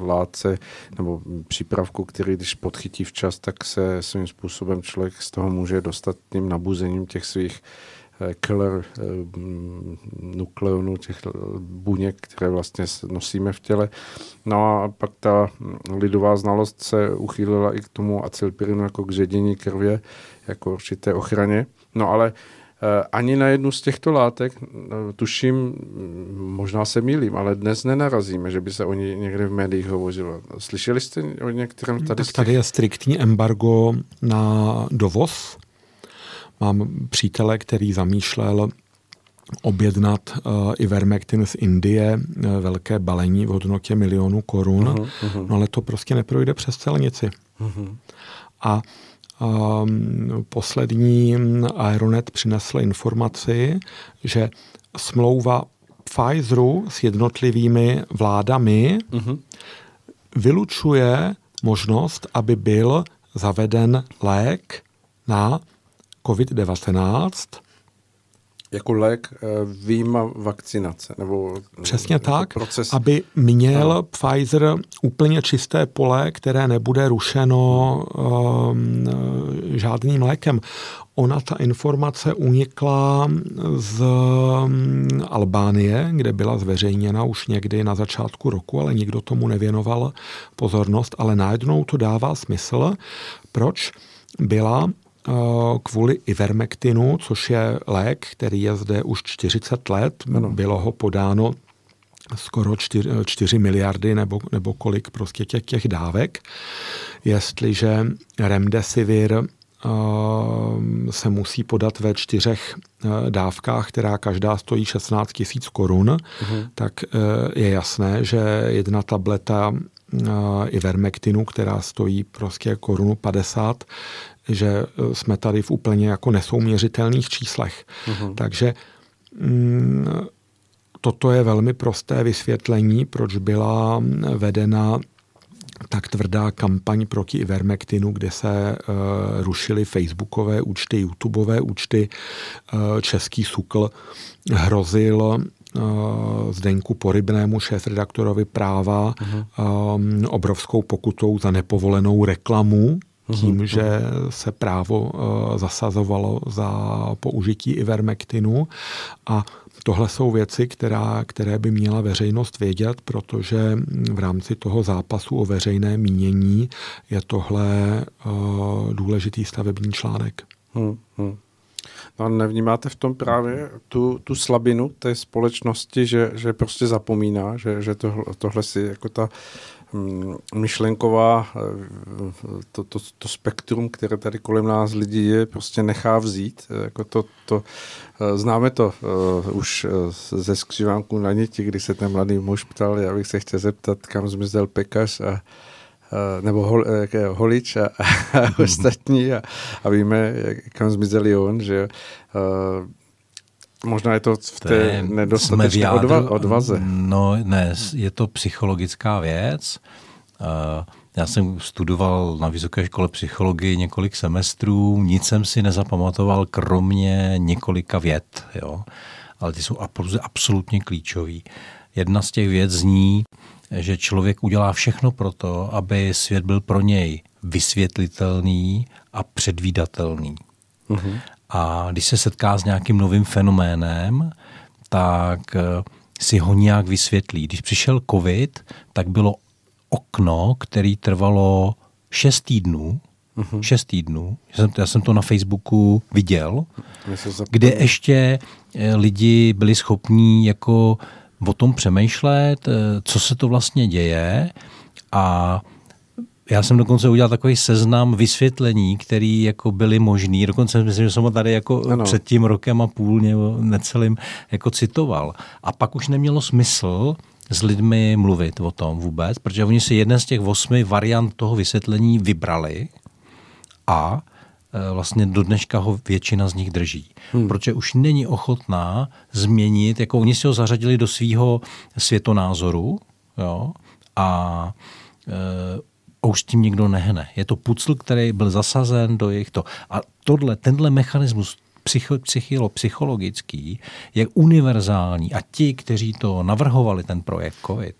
látce nebo přípravku, který když podchytí včas, tak se svým způsobem člověk z toho může dostat tím nabuzením těch svých killer nukleonů, těch buněk, které vlastně nosíme v těle. No a pak ta lidová znalost se uchýlila i k tomu acylpirinu jako k ředění krve, jako určité ochraně. No ale ani na jednu z těchto látek, tuším, možná se mýlím, ale dnes nenarazíme, že by se o ní někde v médiích hovořilo. Slyšeli jste o některém tady? Tak tady je striktní embargo na dovoz. Mám přítele, který zamýšlel objednat Ivermectin z Indie, velké balení v hodnotě $1 milion, no ale to prostě neprojde přes celnici. A poslední Aeronet přinesl informaci, že smlouva Pfizeru s jednotlivými vládami vylučuje možnost, aby byl zaveden lék na COVID-19 jako lék výjima vakcinace. Nebo, přesně tak, proces. Aby měl Pfizer úplně čisté pole, které nebude rušeno žádným lékem. Ona ta informace unikla z Albánie, kde byla zveřejněna už někdy na začátku roku, ale nikdo tomu nevěnoval pozornost, ale najednou to dává smysl. Proč? Byla kvůli Ivermectinu, což je lék, který je zde už 40 let, bylo ho podáno skoro 4 miliardy nebo kolik prostě těch dávek. Jestliže remdesivir se musí podat ve 4 dávkách, která každá stojí 16 000 korun, tak je jasné, že jedna tableta Ivermectinu, která stojí prostě 1,50 korun, že jsme tady v úplně jako nesouměřitelných číslech. Takže toto je velmi prosté vysvětlení, proč byla vedena tak tvrdá kampaň proti Ivermectinu, kde se rušily facebookové účty, youtubeové účty. Český SÚKL hrozil Zdeňku Porybnému, šéfredaktorovi Práva, obrovskou pokutou za nepovolenou reklamu, tím, že se Právo zasazovalo za použití Ivermectinu. A tohle jsou věci, které by měla veřejnost vědět, protože v rámci toho zápasu o veřejné mínění je tohle důležitý stavební článek. No, nevnímáte v tom právě tu slabinu té společnosti, že prostě zapomíná, že tohle si jako ta myšlenková, to spektrum, které tady kolem nás lidí je, prostě nechá vzít. Jako to známe to už ze Skřivánku na Niti, kdy se ten mladý muž ptal, já bych se chtěl zeptat, kam zmizel pekař a nebo Holič a ostatní a víme, kam zmizel i on, že možná je to v té nedostatečné odvaze. No ne, je to psychologická věc. Já jsem studoval na vysoké škole psychologii několik semestrů, nic jsem si nezapamatoval, kromě několika vět, jo. Ale ty jsou absolutně klíčový. Jedna z těch vět zní, že člověk udělá všechno pro to, aby svět byl pro něj vysvětlitelný a předvídatelný. A když se setká s nějakým novým fenoménem, tak si ho nějak vysvětlí. Když přišel covid, tak bylo okno, který trvalo 6 týdnů. 6 týdnů. Já jsem to na Facebooku viděl, kde ještě lidi byli schopní jako o tom přemýšlet, co se to vlastně děje. A já jsem dokonce udělal takový seznam vysvětlení, které jako byly možný. Dokonce myslím, že jsem ho tady jako před tím rokem a půl necelým jako citoval. A pak už nemělo smysl s lidmi mluvit o tom vůbec, protože oni si jeden z těch 8 variant toho vysvětlení vybrali a vlastně do dneška ho většina z nich drží. Protože už není ochotná změnit, jako oni si ho zařadili do svýho světonázoru, jo, a už tím nikdo nehne. Je to pucl, který byl zasazen do jejich to. A tenhle mechanismus psychologický je univerzální. A ti, kteří to navrhovali, ten projekt COVID,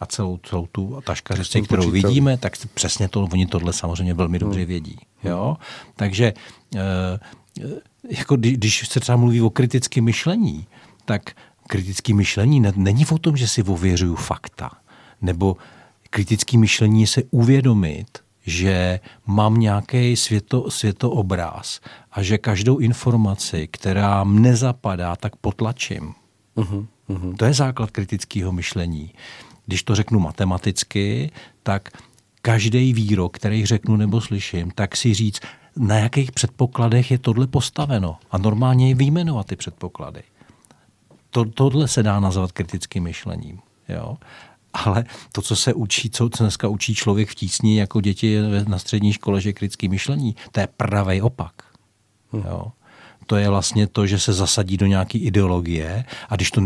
a celou tu taškařici, kterou vidíme, tak přesně to, oni tohle samozřejmě velmi dobře vědí. Jo? Takže jako když se třeba mluví o kritickém myšlení, tak kritické myšlení není o tom, že si ověřuju fakta, nebo kritické myšlení je se uvědomit, že mám nějaký světoobraz a že každou informaci, která mne zapadá, tak potlačím. To je základ kritického myšlení. Když to řeknu matematicky, tak každý výrok, který řeknu nebo slyším, tak si říct, na jakých předpokladech je tohle postaveno. A normálně je vyjmenovat ty předpoklady. Tohle se dá nazvat kritickým myšlením. Jo? Ale to, co se učí, co dneska učí člověk v tísni jako děti na střední škole, že kritické myšlení, to je pravej opak. Jo? To je vlastně to, že se zasadí do nějaké ideologie a když to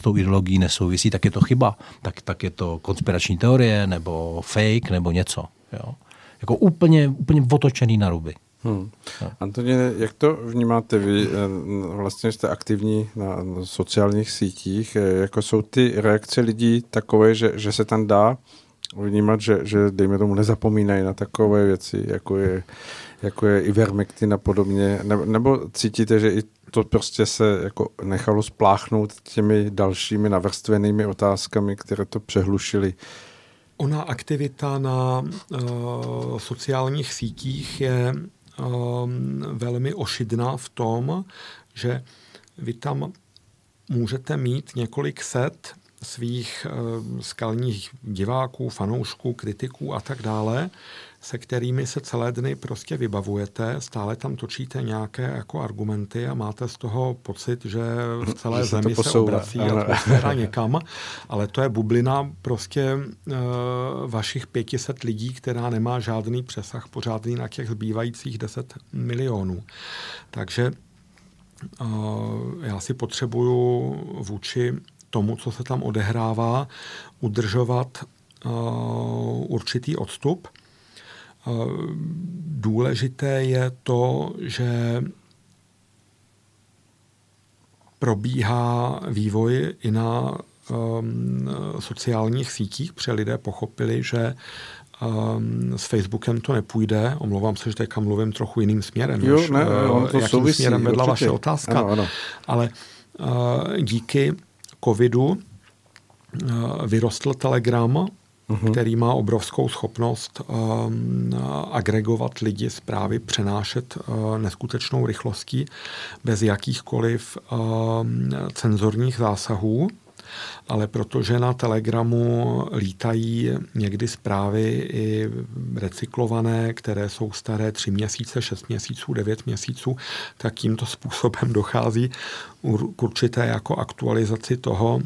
tou ideologií nesouvisí, tak je to chyba. Tak je to konspirační teorie nebo fake nebo něco. Jo? Jako úplně otočený na ruby. Antoníne, jak to vnímáte vy? Vlastně jste aktivní na sociálních sítích. Jako jsou ty reakce lidí takové, že se tam dá vnímat, že dejme tomu nezapomínají na takové věci, jako je Ivermectin a podobně, nebo cítíte, že i to prostě se jako nechalo spláchnout těmi dalšími navrstvenými otázkami, které to přehlušily? Ona aktivita na sociálních sítích je velmi ošidná v tom, že vy tam můžete mít několik set svých skalních diváků, fanoušků, kritiků a tak dále, se kterými se celé dny prostě vybavujete, stále tam točíte nějaké jako argumenty a máte z toho pocit, že v celé zemi se obrací atmosféra někam, ale to je bublina prostě vašich 500 lidí, která nemá žádný přesah pořádný na těch zbývajících 10 milionů. Takže já si potřebuju vůči tomu, co se tam odehrává, udržovat určitý odstup. Důležité je to, že probíhá vývoj i na sociálních sítích, protože lidé pochopili, že s Facebookem to nepůjde. Omlouvám se, že teďka mluvím trochu jiným směrem. Jo, ne, ono to souvisí. Směrem vedla určitě. Vaše otázka. Ano. Ale díky covidu vyrostl Telegram, který má obrovskou schopnost agregovat lidi, zprávy přenášet neskutečnou rychlostí bez jakýchkoliv cenzorních zásahů. Ale protože na Telegramu lítají někdy zprávy i recyklované, které jsou staré 3 měsíce, 6 měsíců, 9 měsíců, tak tímto způsobem dochází k určité jako aktualizaci toho,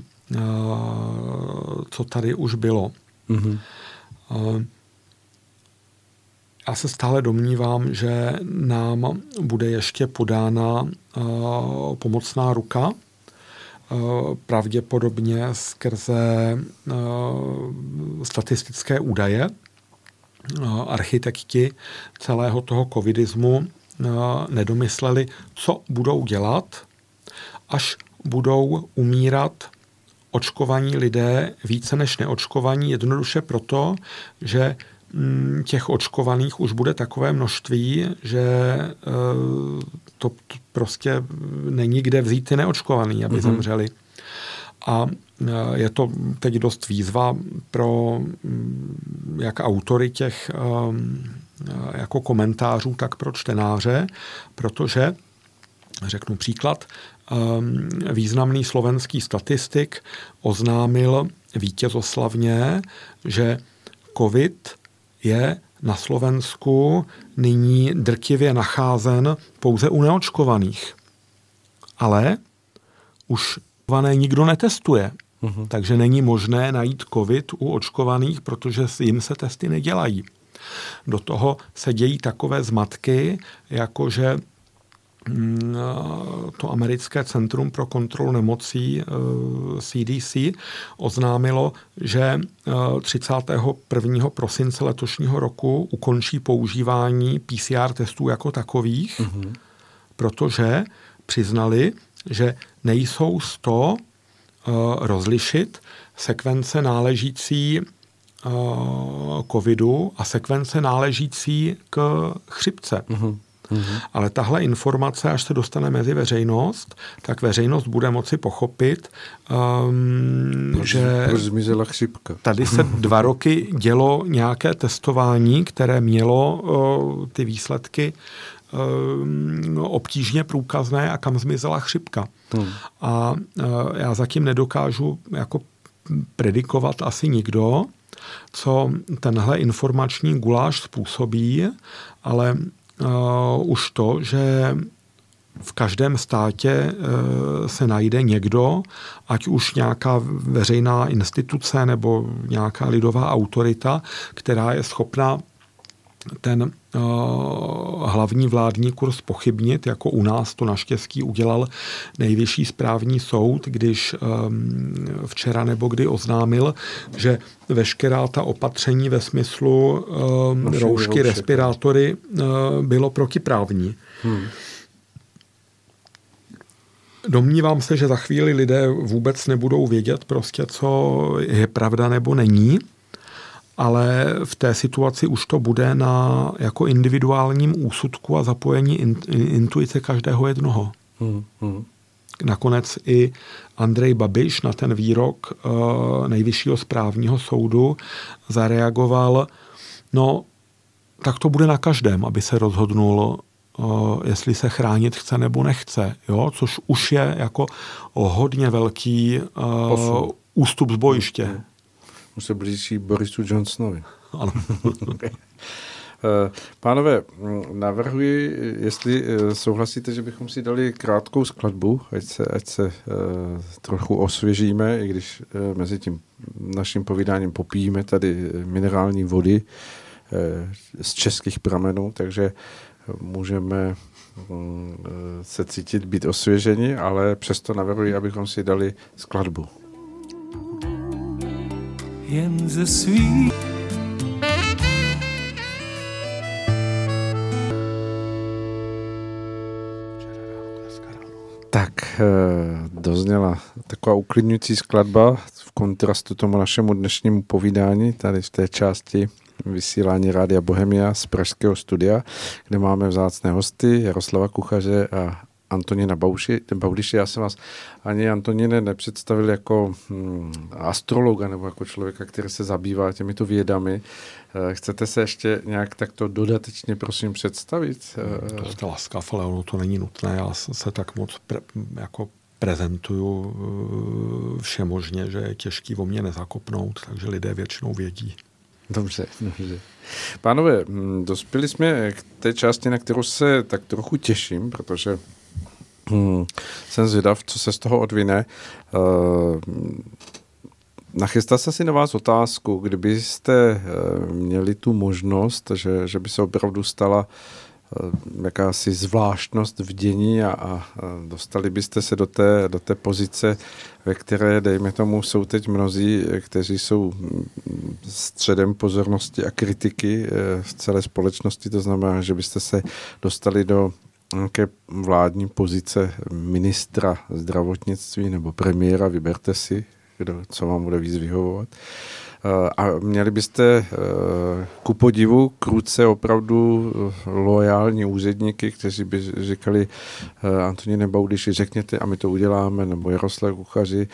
co tady už bylo. Mm-hmm. Já se stále domnívám, že nám bude ještě podána pomocná ruka, pravděpodobně skrze statistické údaje. Architekti celého toho covidismu nedomysleli, co budou dělat, až budou umírat očkovaní lidé více než neočkovaní, jednoduše proto, že těch očkovaných už bude takové množství, že to prostě není kde vzít ty neočkovaný, aby zemřeli. A je to teď dost výzva pro jak autory těch jako komentářů, tak pro čtenáře, protože, řeknu příklad, významný slovenský statistik oznámil vítězoslavně, že COVID je na Slovensku nyní drtivě nacházen pouze u neočkovaných. Ale už nikdo netestuje. Takže není možné najít COVID u očkovaných, protože jim se testy nedělají. Do toho se dějí takové zmatky, jakože to americké centrum pro kontrolu nemocí CDC oznámilo, že 31. prosince letošního roku ukončí používání PCR testů jako takových, protože přiznali, že nejsou s to rozlišit sekvence náležící covidu a sekvence náležící k chřipce. Ale tahle informace, až se dostane mezi veřejnost, tak veřejnost bude moci pochopit, že zmizela chřipka. Tady se 2 roky dělo nějaké testování, které mělo ty výsledky obtížně průkazné a kam zmizela chřipka. A já zatím nedokážu jako predikovat asi nikdo, co tenhle informační guláš způsobí, ale už to, že v každém státě se najde někdo, ať už nějaká veřejná instituce nebo nějaká lidová autorita, která je schopná ten hlavní vládní kurz pochybnit, jako u nás to naštěstí udělal Nejvyšší správní soud, když včera nebo kdy oznámil, že veškerá ta opatření ve smyslu roušky, respirátory bylo protiprávní. Domnívám se, že za chvíli lidé vůbec nebudou vědět prostě, co je pravda nebo není, ale v té situaci už to bude na jako individuálním úsudku a zapojení intuice každého jednoho. Nakonec i Andrej Babiš na ten výrok Nejvyššího správního soudu zareagoval, no tak to bude na každém, aby se rozhodnul, jestli se chránit chce nebo nechce, jo? Což už je jako hodně velký ústup z bojiště. Už se blíží Borisu Johnsonovi. Ano. Pánové, navrhuji, jestli souhlasíte, že bychom si dali krátkou skladbu, ať se trochu osvěžíme, i když mezi tím naším povídáním popijíme tady minerální vody z českých pramenů, takže můžeme se cítit být osvěženi, ale přesto navrhuji, abychom si dali skladbu. Jen ze svých. Tak, dozněla taková uklidňující skladba v kontrastu tomu našemu dnešnímu povídání tady v té části vysílání Rádia Bohemia z pražského studia, kde máme vzácné hosty Jaroslava Kuchaře a Antonína Baudyše. Já jsem vás ani, Antonine, nepředstavil jako astrologa nebo jako člověka, který se zabývá těmito vědami. Chcete se ještě nějak takto dodatečně, prosím, představit? To jste laskav, ale ono to není nutné. Já se tak moc prezentuju všemožně, že je těžký o mě nezakopnout, takže lidé většinou vědí. Dobře. Pánové, dospěli jsme k té části, na kterou se tak trochu těším, protože jsem zvědav, co se z toho odvine. Nachystal jsem si na vás otázku, kdybyste měli tu možnost, že by se opravdu stala jakási zvláštnost v dění a dostali byste se do té pozice, ve které, dejme tomu, jsou teď mnozí, kteří jsou středem pozornosti a kritiky v celé společnosti, to znamená, že byste se dostali do nějaké vládní pozice ministra zdravotnictví nebo premiéra, vyberte si, co vám bude víc vyhovovat. A měli byste ku podivu kruce opravdu loajální úředníky, kteří by říkali Antoníne Baudyši, řekněte a my to uděláme, nebo Jaroslav Kuchaři,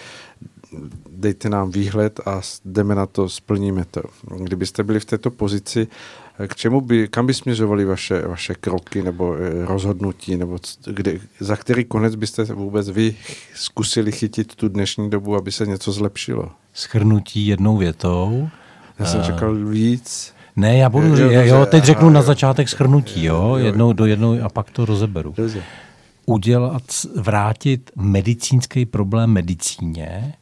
dejte nám výhled a jdeme na to, splníme to. Kdybyste byli v této pozici, kam by směřovaly vaše kroky nebo rozhodnutí, nebo za který konec byste vůbec vy zkusili chytit tu dnešní dobu, aby se něco zlepšilo? Shrnutí jednou větou. Já jsem čekal víc. Ne, já budu teď řeknu na začátek shrnutí, jednou a pak to rozeberu. Vrátit medicínský problém medicíně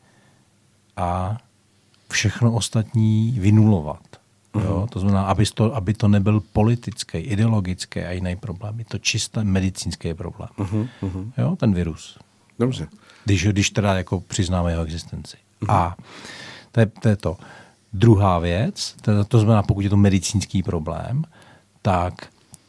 a všechno ostatní vynulovat. Jo, to znamená, aby to nebyl politický, ideologický a jiný problém. Je to čistě medicínský problém. Jo, ten virus. Dobře. Když teda jako přiznáme jeho existenci. A to je to. Druhá věc, to znamená, pokud je to medicínský problém, tak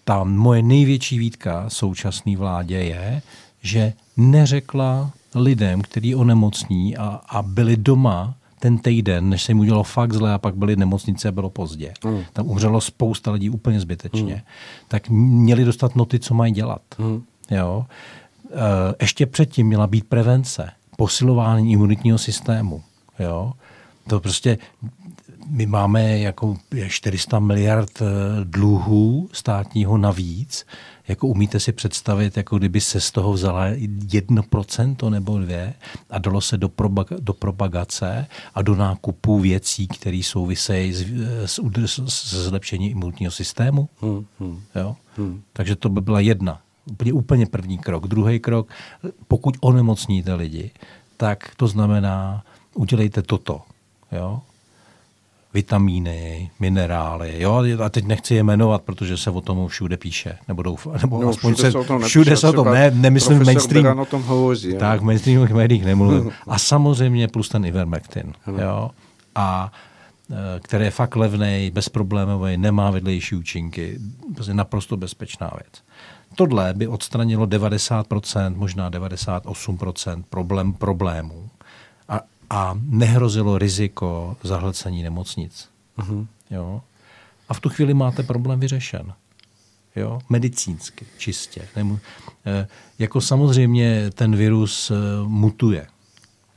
ta moje největší výtka současné vládě je, že neřekla lidem, kteří onemocní a byli doma ten týden, než se jim udělalo fakt zle a pak byly nemocnice a bylo pozdě. Tam umřelo spousta lidí úplně zbytečně. Tak měli dostat noty, co mají dělat. Jo? Ještě předtím měla být prevence, posilování imunitního systému. Jo? To prostě my máme jako 400 miliard dluhů státního navíc. Jako umíte si představit, jako kdyby se z toho vzala 1% nebo 2% a dalo se do propagace a do nákupu věcí, které souvisejí s zlepšením imunitního systému. Jo? Takže to by byla úplně první krok. Druhý krok, pokud onemocníte lidi, tak to znamená, udělejte toto. Jo? vitamíny, minerály, jo, a teď nechci je jmenovat, protože se o tom všude píše, nemyslím v mainstreamu. O tom hovoří, tak v mainstreamových médiích nemluvím. A samozřejmě plus ten Ivermectin, jo, a který je fakt levnej, bezproblémový, nemá vedlejší účinky, prostě naprosto bezpečná věc. Tohle by odstranilo 90%, možná 98% problémů. A nehrozilo riziko zahlcení nemocnic. Uh-huh. Jo? A v tu chvíli máte problém vyřešen. Jo? Medicínsky, čistě. Jako samozřejmě ten virus mutuje.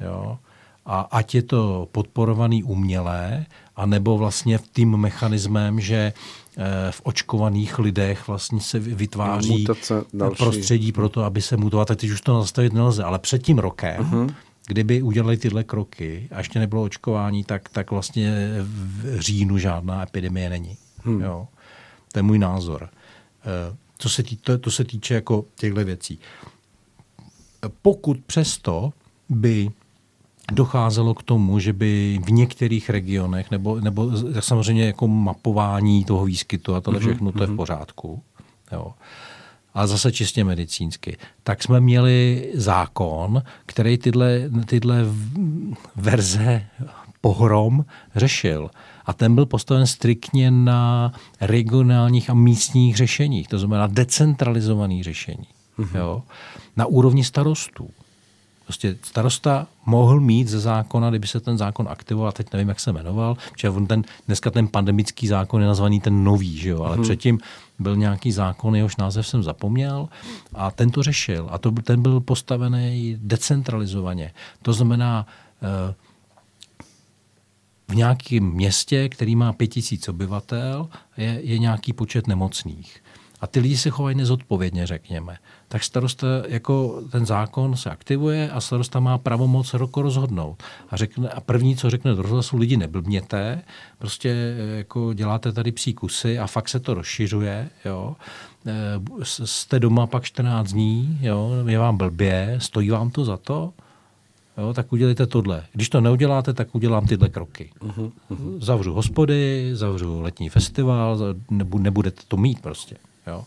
Jo? A ať je to podporovaný umělé, anebo vlastně tím mechanismem, že v očkovaných lidech vlastně se vytváří prostředí pro to, aby se mutoval. Tak teď už to zastavit nelze. Ale před tím rokem, uh-huh, kdyby udělali tyhle kroky a ještě nebylo očkování, tak vlastně v říjnu žádná epidemie není. Jo? To je můj názor. To se týče jako těchto věcí. Pokud přesto by docházelo k tomu, že by v některých regionech, nebo samozřejmě jako mapování toho výskytu a tohle všechno, to je v pořádku, jo, a zase čistě medicínsky, tak jsme měli zákon, který tyhle verze pohrom řešil. A ten byl postaven striktně na regionálních a místních řešeních, to znamená decentralizované řešení, jo, na úrovni starostů. Prostě starosta mohl mít ze zákona, kdyby se ten zákon aktivoval, teď nevím, jak se jmenoval, protože dneska ten pandemický zákon je nazvaný ten nový, že jo? Ale předtím byl nějaký zákon, jehož název jsem zapomněl, a ten to řešil. A ten byl postavený decentralizovaně. To znamená, v nějakém městě, který má 5000 obyvatel, je nějaký počet nemocných. A ty lidi se chovají nezodpovědně, řekněme. Tak starosta, jako ten zákon se aktivuje a starosta má pravomoc roku rozhodnout. A první, co řekne do rozhlasu, lidi neblbněte, prostě jako děláte tady psí kusy a fakt se to rozšiřuje, jo. Jste doma pak 14 dní, jo, je vám blbě, stojí vám to za to, jo, tak udělejte tohle. Když to neuděláte, tak udělám tyhle kroky. Zavřu hospody, zavřu letní festival, nebudete to mít prostě. Jo.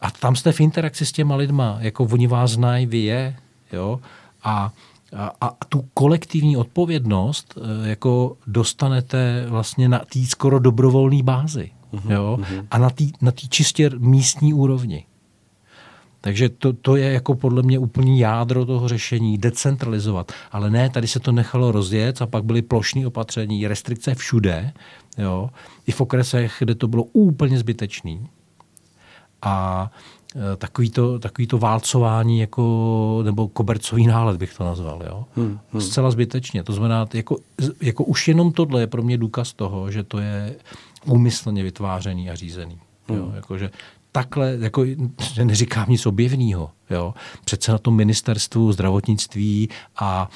A tam jste v interakci s těma lidma, jako oni vás znají, vy je, jo, a tu kolektivní odpovědnost jako dostanete vlastně na té skoro dobrovolné bázi, jo, a na té čistě místní úrovni. Takže to je jako podle mě úplný jádro toho řešení, decentralizovat. Ale ne, tady se to nechalo rozjet a pak byly plošné opatření, restrikce všude, jo, i v okresech, kde to bylo úplně zbytečný. A takový to válcování, jako, nebo kobercový nálet bych to nazval. Jo? Zcela zbytečně. To znamená, jako už jenom tohle je pro mě důkaz toho, že to je úmyslně vytvářený a řízený. Jo? Jakože takhle, jako, neříkám nic objevného. Přece na tom ministerstvu zdravotnictví a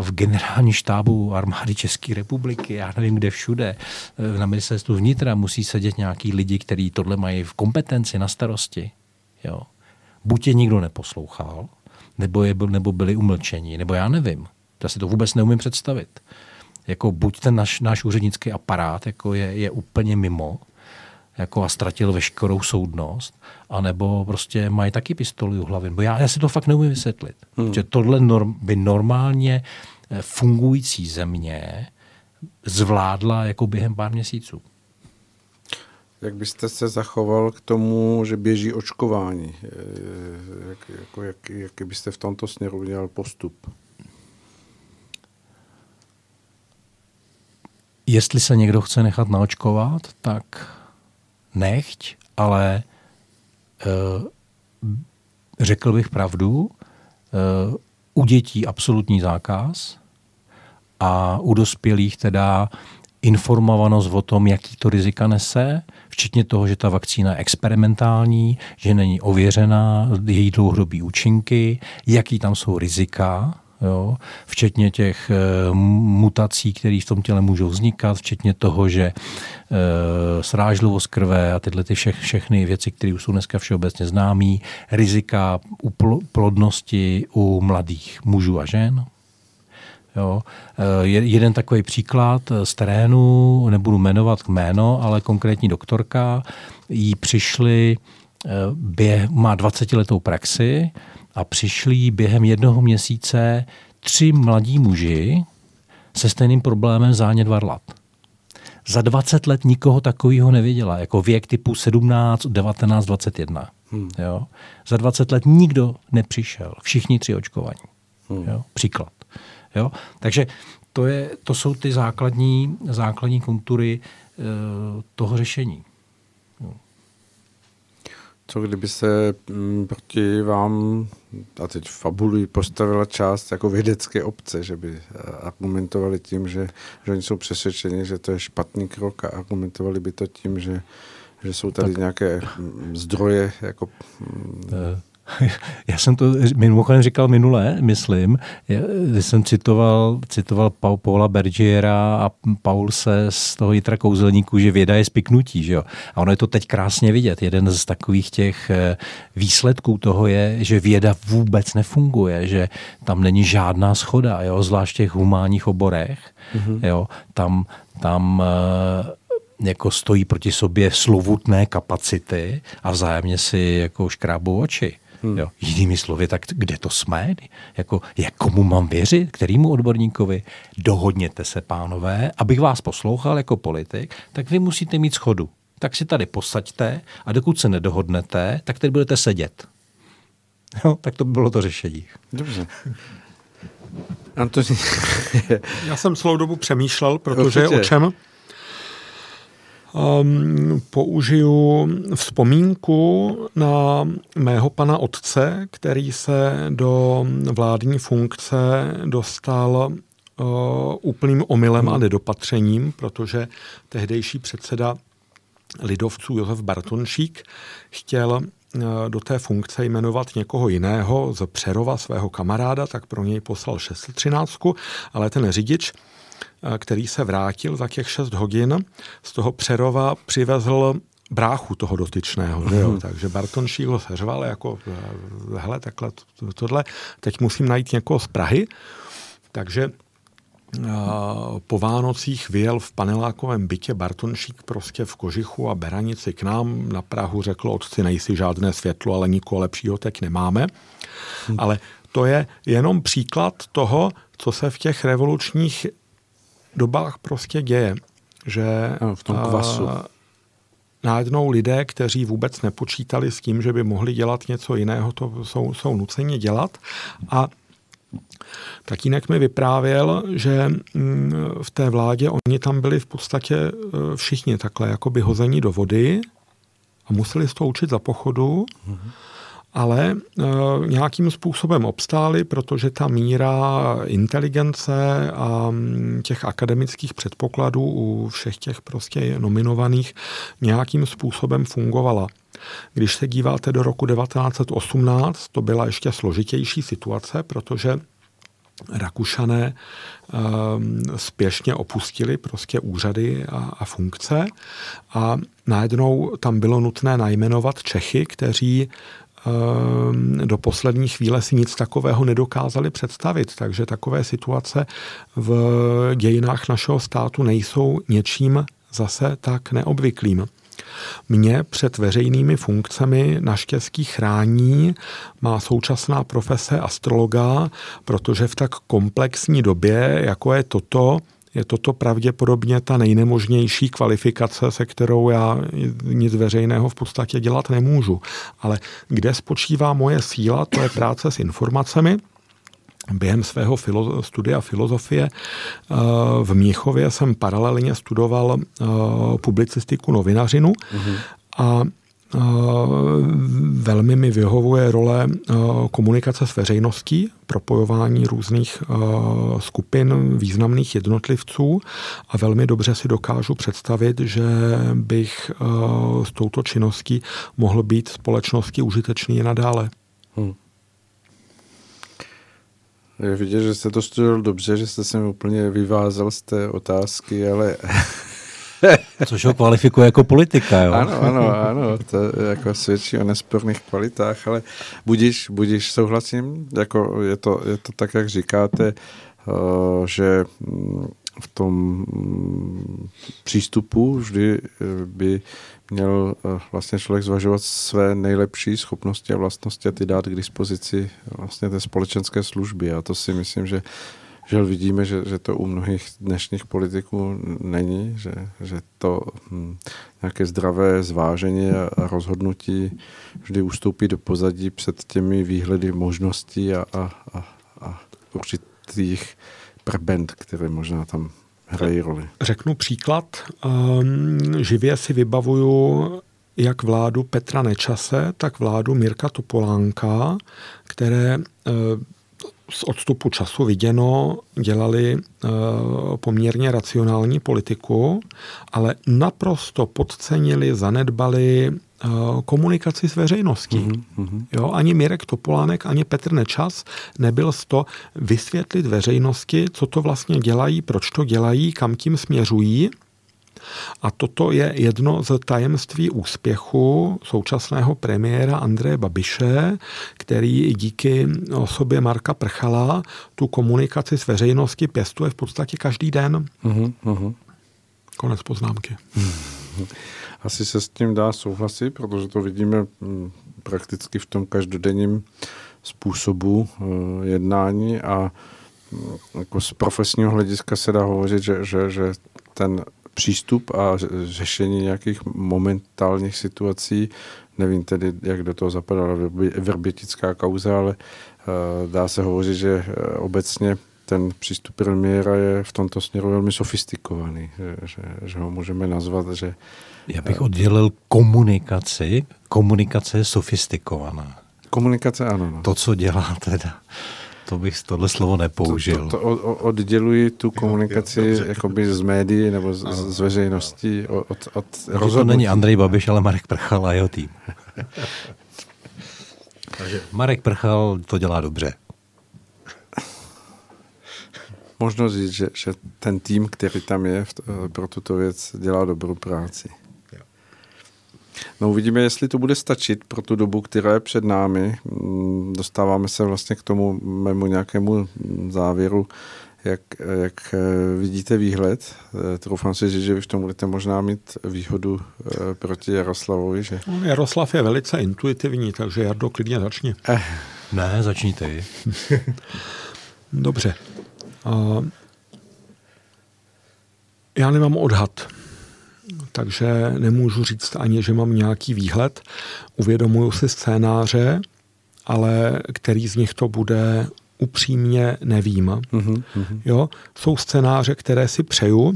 v generální štábu armády České republiky, já nevím, kde všude, na ministerstvu vnitra musí sedět nějaký lidi, kteří tohle mají v kompetenci, na starosti. Jo. Buď je nikdo neposlouchal, nebo byli umlčení, nebo já nevím. Já si to vůbec neumím představit. Jako, buď ten náš úřednický aparát jako je úplně mimo, jako a ztratil veškerou soudnost, anebo prostě mají taky pistoli u hlavy. Bo já si to fakt neumím vysvětlit. Protože tohle by normálně fungující země zvládla jako během pár měsíců. Jak byste se zachoval k tomu, že běží očkování? Jaký byste v tomto směru udělal postup? Jestli se někdo chce nechat naočkovat, tak nechť, ale řekl bych pravdu, u dětí absolutní zákaz a u dospělých teda informovanost o tom, jaký to rizika nese, včetně toho, že ta vakcína je experimentální, že není ověřená, její dlouhodobý účinky, jaký tam jsou rizika, jo, včetně těch mutací, které v tom těle můžou vznikat, včetně toho, že srážlivost krve a tyhle všechny věci, které už jsou dneska všeobecně známé, rizika u plodnosti u mladých mužů a žen, Jo. Jeden takový příklad z terénu, nebudu jmenovat jméno, ale konkrétní doktorka, jí přišli, má 20letou praxi a přišli během jednoho měsíce 3 mladí muži se stejným problémem zánět varlat. Za 20 let nikoho takového neviděla, jako věk typu 17, 19, 21. Jo. Za 20 let nikdo nepřišel, všichni 3 očkovaní. Jo. Příklad. Jo? Takže to jsou ty základní kontury toho řešení. Jo. Co kdyby se proti vám, a teď fabuluji, postavila část jako vědecké obce, že by argumentovali tím, že oni jsou přesvědčeni, že to je špatný krok a argumentovali by to tím, že jsou tady tak nějaké zdroje jako... Já jsem to mimochodem říkal minule, myslím, když jsem citoval Paula Bergiera a Paul se z toho Jitra kouzelníku, že věda je spiknutí, že jo. A ono je to teď krásně vidět. Jeden z takových těch výsledků toho je, že věda vůbec nefunguje, že tam není žádná shoda, jo, zvlášť v těch humánních oborech, jo, tam jako stojí proti sobě slovutné kapacity a vzájemně si jako škrábou oči. Jo. Jinými slovy, tak kde to jsme? Jak komu mám věřit? Kterýmu odborníkovi? Dohodněte se, pánové, abych vás poslouchal jako politik, tak vy musíte mít schodu. Tak si tady posaďte a dokud se nedohodnete, tak tady budete sedět. Jo, tak to by bylo to řešení. Dobře. Antonín. Já jsem celou dobu přemýšlel, protože o čem? Použiju vzpomínku na mého pana otce, který se do vládní funkce dostal úplným omylem a nedopatřením, protože tehdejší předseda lidovců Josef Bartonšík chtěl do té funkce jmenovat někoho jiného z Přerova, svého kamaráda, tak pro něj poslal 613, ale ten řidič, který se vrátil za těch 6 hodin, z toho Přerova přivezl bráchu toho dotyčného. Jo? Takže Bartonšík ho seřval jako hele, takhle tohle. Teď musím najít někoho z Prahy. Takže po Vánocích vyjel v panelákovém bytě Bartonšík prostě v kožichu a beranici k nám na Prahu, řekl otci, nejsi žádné světlo, ale nikoho lepšího teď nemáme. Ale to je jenom příklad toho, co se v těch revolučních dobách prostě děje, že v tom kvasu najednou lidé, kteří vůbec nepočítali s tím, že by mohli dělat něco jiného, to jsou nuceně dělat. A Tatínek mi vyprávěl, že v té vládě oni tam byli v podstatě všichni takhle jakoby hození do vody a museli se to učit za pochodu, ale nějakým způsobem obstáli, protože ta míra inteligence a těch akademických předpokladů u všech těch prostě nominovaných nějakým způsobem fungovala. Když se díváte do roku 1918, to byla ještě složitější situace, protože Rakušané spěšně opustili prostě úřady a funkce a najednou tam bylo nutné najmenovat Čechy, kteří do poslední chvíle si nic takového nedokázali představit. Takže takové situace v dějinách našeho státu nejsou něčím zase tak neobvyklým. Mě před veřejnými funkcemi naštěstí chrání má současná profese astrologa, protože v tak komplexní době, jako je toto pravděpodobně ta nejnemožnější kvalifikace, se kterou já nic veřejného v podstatě dělat nemůžu. Ale kde spočívá moje síla, to je práce s informacemi. Během svého studia filozofie v Mnichově jsem paralelně studoval publicistiku, novinařinu a velmi mi vyhovuje role komunikace s veřejností, propojování různých skupin významných jednotlivců a velmi dobře si dokážu představit, že bych s touto činností mohl být společnosti užitečný i nadále. Je vidět, že jste to studoval dobře, že jste se mi úplně vyvázal z té otázky, ale... Což ho kvalifikuje jako politika, jo? Ano, to jako svědčí o nesporných kvalitách, ale budiš souhlasím, jako je to tak, jak říkáte, že v tom přístupu vždy by měl vlastně člověk zvažovat své nejlepší schopnosti a vlastnosti a ty dát k dispozici vlastně té společenské služby. A to si myslím, že vidíme, že to u mnohých dnešních politiků není, že to nějaké zdravé zvážení a rozhodnutí vždy ustoupí do pozadí před těmi výhledy možností a určitých prebend, které možná tam hrají roli. Řeknu příklad. Živě si vybavuju jak vládu Petra Nečase, tak vládu Mirka Topolánka, které z odstupu času viděno dělali poměrně racionální politiku, ale naprosto podcenili, zanedbali komunikaci s veřejností. Jo, ani Mirek Topolánek, ani Petr Nečas nebyl s to vysvětlit veřejnosti, co to vlastně dělají, proč to dělají, kam tím směřují. A toto je jedno z tajemství úspěchu současného premiéra Andreje Babiše, který díky osobě Marka Prchala tu komunikaci s veřejností pěstuje v podstatě každý den. Konec poznámky. Asi se s tím dá souhlasit, protože to vidíme prakticky v tom každodenním způsobu jednání a jako z profesního hlediska se dá hovořit, že ten přístup a řešení nějakých momentálních situací, nevím tedy, jak do toho zapadala Vrbětická kauza, ale dá se hovořit, že obecně ten přístup premiéra je v tomto směru velmi sofistikovaný, že ho můžeme nazvat, že... Já bych oddělil komunikaci. Komunikace je sofistikovaná. Komunikace, ano. No. To, co dělá teda... To bych tohle slovo nepoužil. To odděluji tu komunikaci jakoby z médií nebo z veřejností od rozhodnutí. To není Andrej Babiš, ale Marek Prchal a jeho tým. Takže Marek Prchal to dělá dobře. Možno říct, že ten tým, který tam je pro tuto věc, dělá dobrou práci. No uvidíme, jestli to bude stačit pro tu dobu, která je před námi. Dostáváme se vlastně k tomu mému nějakému závěru, jak vidíte výhled. Troufám si říct, že vy v tom budete možná mít výhodu proti Jaroslavovi. Že... Jaroslav je velice intuitivní, takže Jardo, klidně začni. Ne, začni ty. Dobře. Já nemám odhad. Takže nemůžu říct ani, že mám nějaký výhled. Uvědomuju si scénáře, ale který z nich to bude, upřímně nevím. Jo? Jsou scénáře, které si přeju,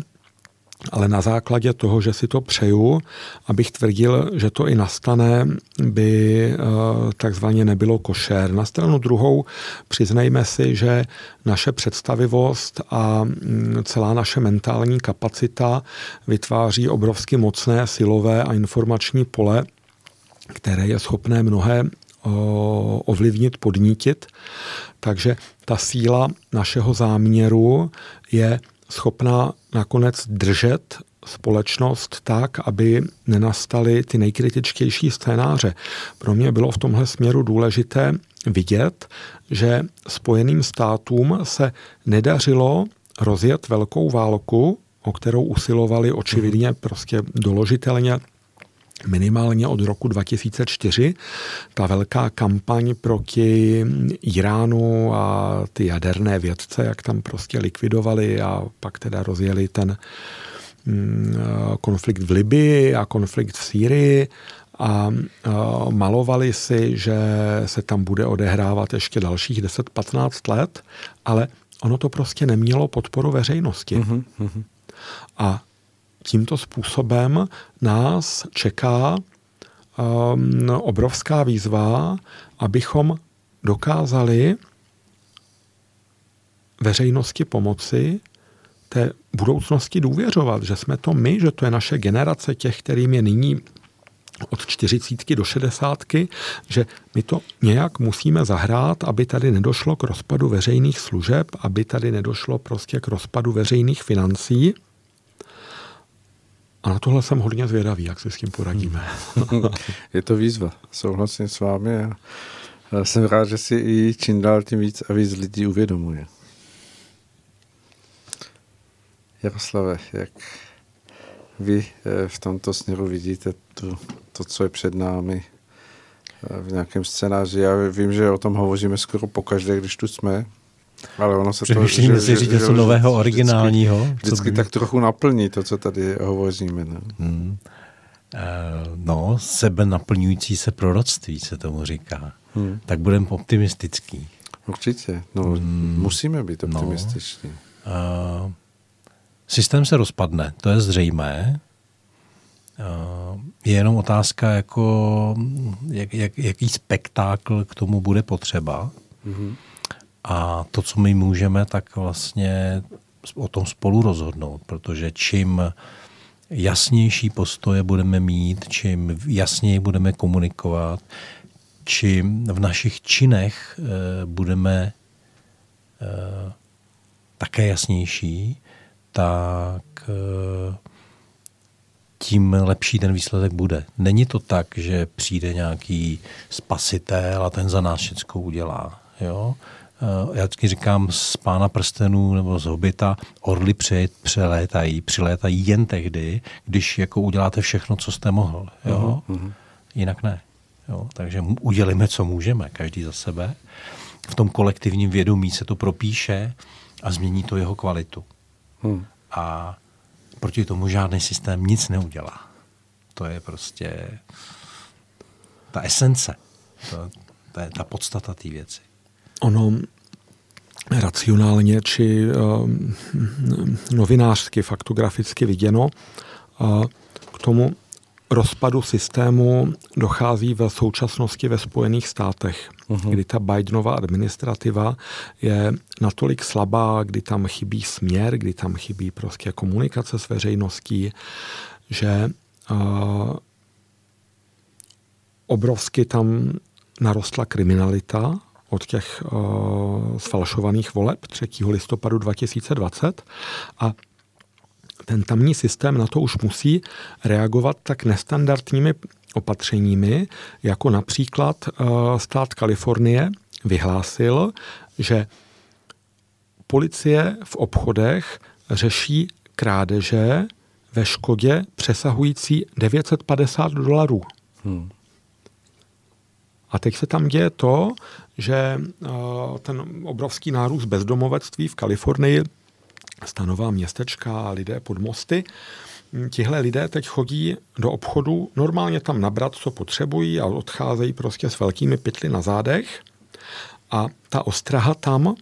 ale na základě toho, že si to přeju, abych tvrdil, že to i nastane, by takzvaně nebylo košer. Na stranu druhou přiznejme si, že naše představivost a celá naše mentální kapacita vytváří obrovsky mocné silové a informační pole, které je schopné mnohé ovlivnit, podnítit. Takže ta síla našeho záměru je schopná nakonec držet společnost tak, aby nenastaly ty nejkritičtější scénáře. Pro mě bylo v tomhle směru důležité vidět, že Spojeným státům se nedařilo rozjet velkou válku, o kterou usilovali očividně prostě doložitelně minimálně od roku 2004. Ta velká kampaň proti Iránu a ty jaderné vědce, jak tam prostě likvidovali a pak teda rozjeli ten konflikt v Libii a konflikt v Sýrii a malovali si, že se tam bude odehrávat ještě dalších 10-15 let, ale ono to prostě nemělo podporu veřejnosti. A tímto způsobem nás čeká obrovská výzva, abychom dokázali veřejnosti pomoci té budoucnosti důvěřovat, že jsme to my, že to je naše generace těch, kterým je nyní od 40 do 60, že my to nějak musíme zahrát, aby tady nedošlo k rozpadu veřejných služeb, aby tady nedošlo prostě k rozpadu veřejných financí. A na tohle jsem hodně zvědavý, jak se s tím poradíme. Je to výzva, souhlasím s vámi a jsem rád, že si i čím dál tím víc a víc lidí uvědomuje. Jaroslave, jak vy v tomto směru vidíte to, co je před námi v nějakém scénáři? Já vím, že o tom hovoříme skoro pokaždé, když tu jsme, ale ono se to... Přemýšlíme si říct něco nového, originálního. Vždycky tak trochu naplní to, co tady hovoříme. Ne? No, sebenaplňující se proroctví se tomu říká. Tak budeme optimistický. Určitě. No, musíme být optimističní. No, systém se rozpadne, to je zřejmé. Je jenom otázka, jako, jaký spektákl k tomu bude potřeba. Mm-hmm. A to, co my můžeme, tak vlastně o tom spolu rozhodnout, protože čím jasnější postoje budeme mít, čím jasněji budeme komunikovat, čím v našich činech budeme také jasnější, tak tím lepší ten výsledek bude. Není to tak, že přijde nějaký spasitel a ten za nás všechno udělá. Jo? Já vždycky říkám z Pána prstenů nebo z Hobita, orly přilétají jen tehdy, když jako uděláte všechno, co jste mohl. Jo? Mm-hmm. Jinak ne. Jo? Takže udělíme, co můžeme, každý za sebe. V tom kolektivním vědomí se to propíše a změní to jeho kvalitu. A proti tomu žádný systém nic neudělá. To je prostě ta esence, to je ta podstata té věci. Ono racionálně či novinářsky, faktograficky viděno, k tomu rozpadu systému dochází v současnosti ve Spojených státech, kdy ta Bidenova administrativa je natolik slabá, kdy tam chybí směr, kdy tam chybí prostě komunikace s veřejností, že obrovsky tam narostla kriminalita od těch sfalšovaných voleb 3. listopadu 2020 a ten tamní systém na to už musí reagovat tak nestandardními opatřeními, jako například stát Kalifornie vyhlásil, že policie v obchodech řeší krádeže ve škodě přesahující $950. A teď se tam děje to, že ten obrovský nárůst bezdomovectví v Kalifornii, stanová městečka, lidé pod mosty. Tihle lidé teď chodí do obchodu normálně tam nabrat, co potřebují a odcházejí prostě s velkými pytly na zádech. A ta ostraha tam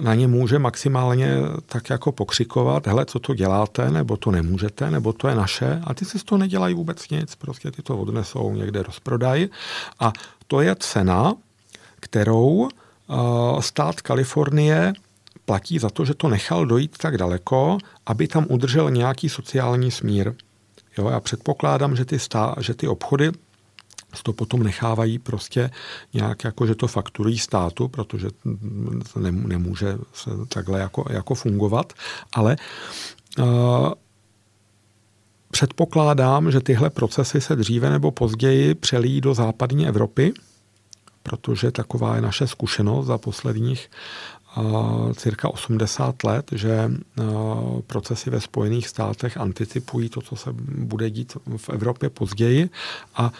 na ně může maximálně tak jako pokřikovat, hele, co to děláte, nebo to nemůžete, nebo to je naše. A ty si z toho nedělají vůbec nic, prostě ty to odnesou, někde rozprodají. A to je cena, kterou stát Kalifornie platí za to, že to nechal dojít tak daleko, aby tam udržel nějaký sociální smír. Jo, já předpokládám, že ty obchody to potom nechávají prostě nějak, jako že to fakturují státu, protože nemůže se takhle jako fungovat, ale předpokládám, že tyhle procesy se dříve nebo později přelijí do západní Evropy, protože taková je naše zkušenost za posledních cirka 80 let, že procesy ve Spojených státech anticipují to, co se bude dít v Evropě později. A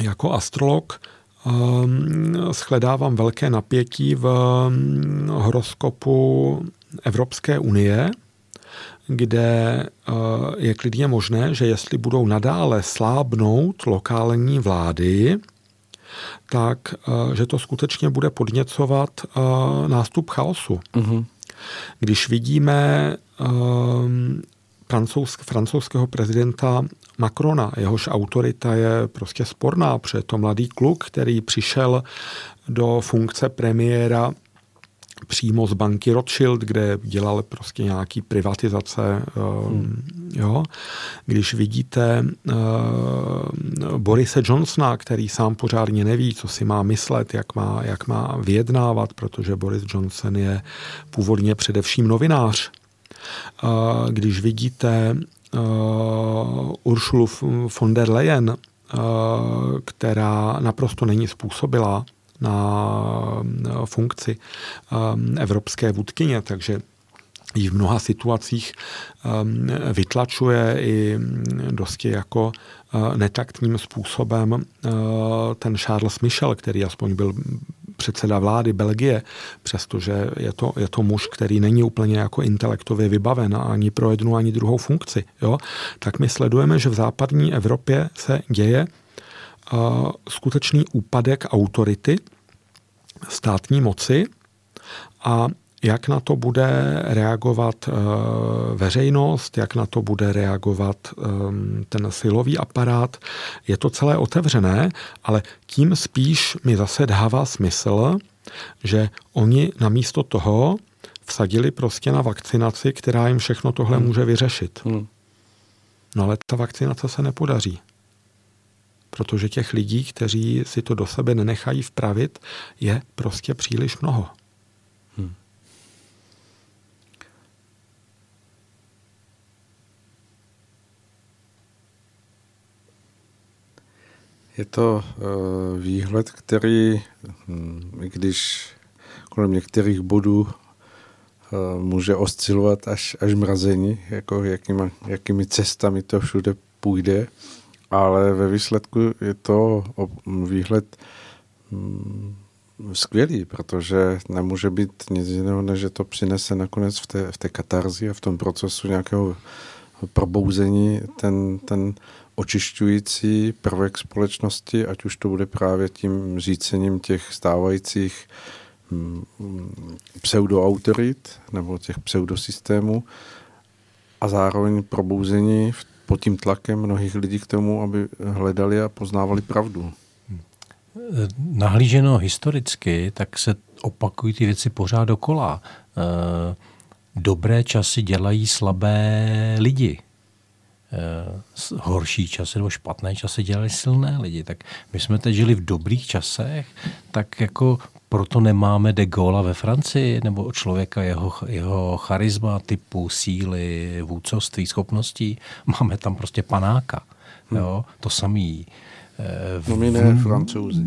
jako astrolog shledávám velké napětí v horoskopu Evropské unie, kde je klidně možné, že jestli budou nadále slábnout lokální vlády, tak, že to skutečně bude podněcovat nástup chaosu. Mm-hmm. Když vidíme francouzského prezidenta Macrona, jehož autorita je prostě sporná, protože je to mladý kluk, který přišel do funkce premiéra přímo z banky Rothschild, kde dělal prostě nějaký privatizace. Jo. Když vidíte Borise Johnsona, který sám pořádně neví, co si má myslet, jak má vyjednávat, protože Boris Johnson je původně především novinář. Když vidíte Ursulu von der Leyen, která naprosto není způsobilá na funkci evropské vůdkyně, takže ji v mnoha situacích vytlačuje i dosti jako netaktním způsobem ten Charles Michel, který aspoň byl předseda vlády Belgie, přestože je to muž, který není úplně jako intelektově vybaven ani pro jednu, ani druhou funkci. Jo? Tak my sledujeme, že v západní Evropě se děje skutečný úpadek autority státní moci a jak na to bude reagovat veřejnost, jak na to bude reagovat ten silový aparát. Je to celé otevřené, ale tím spíš mi zase dává smysl, že oni namísto toho vsadili prostě na vakcinaci, která jim všechno tohle může vyřešit. No ale ta vakcinace se nepodaří. Protože těch lidí, kteří si to do sebe nenechají vpravit, je prostě příliš mnoho. Je to výhled, který, když kolem některých bodů může oscilovat až mrazení, jako jakými cestami to všude půjde, ale ve výsledku je to výhled skvělý, protože nemůže být nic jiného, než že to přinese nakonec v té katarzi a v tom procesu nějakého probouzení ten očišťující prvek společnosti, ať už to bude právě tím řícením těch stávajících pseudoautorit nebo těch pseudosystémů a zároveň probouzení pod tím tlakem mnohých lidí k tomu, aby hledali a poznávali pravdu. Nahlíženo historicky, tak se opakují ty věci pořád dokola. Dobré časy dělají slabé lidi. Horší časy nebo špatné časy dělají silné lidi. Tak my jsme teď žili v dobrých časech, tak jako proto nemáme de Gaulle ve Francii, nebo člověka jeho charisma, typu, síly, vůdcovství, schopností. Máme tam prostě panáka. Jo? To samý. Francouzi.